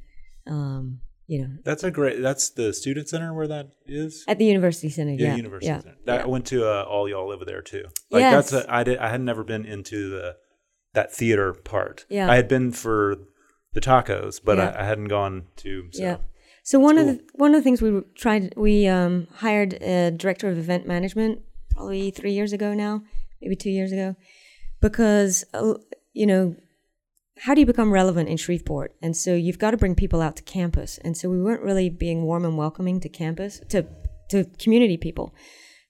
um, you know. That's a great, that's the student center where that is? At the university center, yeah. yeah. University yeah. center. That yeah. went to uh, All Y'all Live There, too. Like yes. That's a, I, did, I had never been into the... that theater part. Yeah. I had been for the tacos, but yeah. I, I hadn't gone to. So, yeah. so one cool. of the, one of the things we tried, we um, hired a director of event management probably three years ago now, maybe two years ago, because, uh, you know, how do you become relevant in Shreveport? And so you've got to bring people out to campus. And so we weren't really being warm and welcoming to campus, to to community people.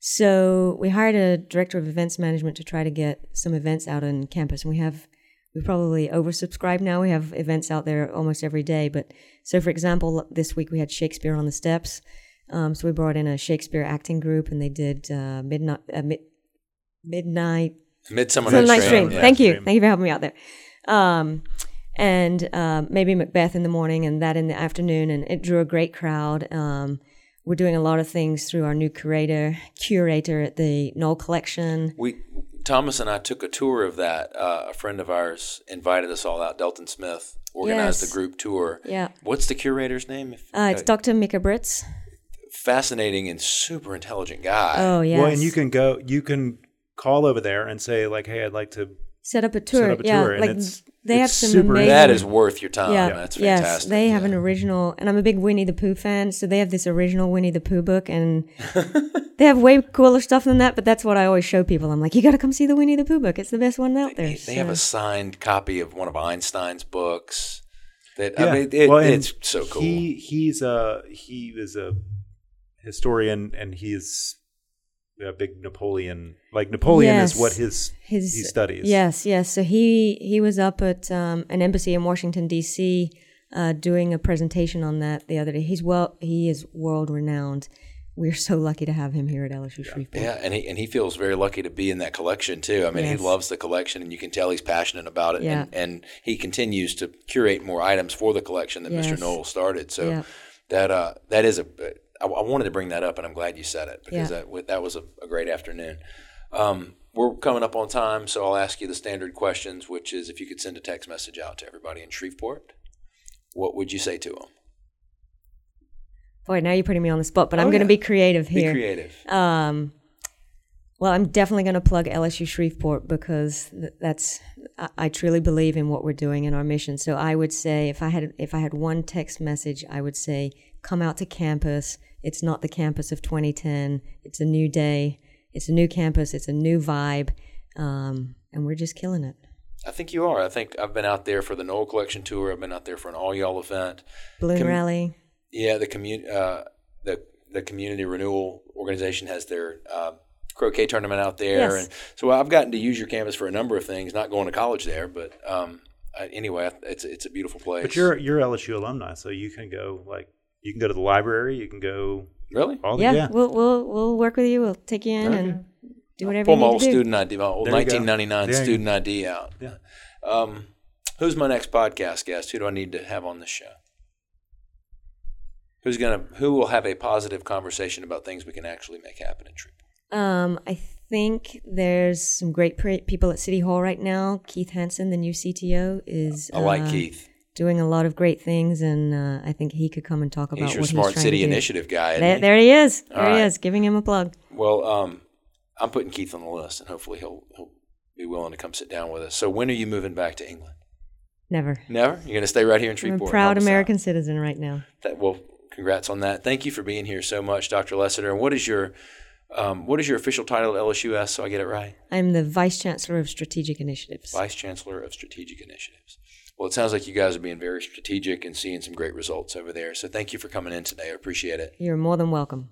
So we hired a director of events management to try to get some events out on campus. And we have, we probably oversubscribed now. We have events out there almost every day. But so, for example, this week we had Shakespeare on the Steps. Um, so we brought in a Shakespeare acting group, and they did uh, midnight, uh, mid- midnight, Midsummer Night's Dream. Yeah. Thank you, thank you for helping me out there. Um, and uh, maybe Macbeth in the morning, and that in the afternoon, and it drew a great crowd. Um, We're doing a lot of things through our new curator, curator at the Knoll Collection. We, Thomas and I took a tour of that. Uh, a friend of ours invited us all out. Delton Smith organized yes. the group tour. Yeah. What's the curator's name? If, uh, it's uh, Doctor Mika Britz. Fascinating and super intelligent guy. Oh, yes. Well, and you can go, you can call over there and say, like, hey, I'd like to set up a tour. Set up a yeah, tour. Like, and it's, they it's have some super amazing. That is worth your time. Yeah. That's fantastic. Yes, they have yeah. an original, and I'm a big Winnie the Pooh fan, so they have this original Winnie the Pooh book, and they have way cooler stuff than that, but that's what I always show people. I'm like, you got to come see the Winnie the Pooh book. It's the best one out there. They, they so. have a signed copy of one of Einstein's books. That yeah. I mean, it, well, it's so cool. He he's a, he is a historian, and he's a big Napoleon, like Napoleon yes. is what his, his he studies. Yes, yes. So he he was up at um, an embassy in Washington D C uh, doing a presentation on that the other day. He's well, he is world renowned. We're so lucky to have him here at L S U yeah. Shreveport. Yeah, and he and he feels very lucky to be in that collection too. I mean, yes. he loves the collection, and you can tell he's passionate about it. Yeah. And, and he continues to curate more items for the collection that yes. Mister Knoll started. So yeah. that uh, that is a. I wanted to bring that up, and I'm glad you said it because yeah. that, that was a, a great afternoon. Um, we're coming up on time, so I'll ask you the standard questions, which is if you could send a text message out to everybody in Shreveport, what would you say to them? Boy, now you're putting me on the spot, but oh, I'm yeah. going to be creative here. Be creative. Um, well, I'm definitely going to plug L S U Shreveport because that's I, I truly believe in what we're doing and our mission. So I would say if I had if I had one text message, I would say come out to campus. It's not the campus of twenty ten. It's a new day. It's a new campus. It's a new vibe. Um, and we're just killing it. I think you are. I think I've been out there for the Knoll Collection Tour. I've been out there for an All Y'all event. Balloon Com- Rally. Yeah, the, commu- uh, the, the Community Renewal Organization has their uh, croquet tournament out there. Yes. And so I've gotten to use your campus for a number of things, not going to college there, but um, I, anyway, it's, it's a beautiful place. But you're, you're L S U alumni, so you can go like – you can go to the library. You can go. Really? All the, yeah, yeah. We'll we'll we'll work with you. We'll take you in okay. and do whatever I'll pull you need to do. Pull my old student I D, my old nineteen ninety-nine student I D out. Yeah. Um, who's my next podcast guest? Who do I need to have on this show? Who's gonna? Who will have a positive conversation about things we can actually make happen in Shreveport? Um, I think there's some great pre- people at City Hall right now. Keith Hansen, the new C T O, is. I uh, like Keith. Doing a lot of great things, and uh, I think he could come and talk about he's your what Smart he's trying City to do. Initiative guy. There, there he is. There right. he is. Giving him a plug. Well, um, I'm putting Keith on the list, and hopefully he'll, he'll be willing to come sit down with us. So, when are you moving back to England? Never. Never? You're going to stay right here in Shreveport. I'm a proud American out. Citizen right now. That, well, congrats on that. Thank you for being here so much, Doctor Lessiter. And what is your um, what is your official title at L S U S? So I get it right. I'm the Vice Chancellor of Strategic Initiatives. Vice Chancellor of Strategic Initiatives. Well, it sounds like you guys are being very strategic and seeing some great results over there. So thank you for coming in today. I appreciate it. You're more than welcome.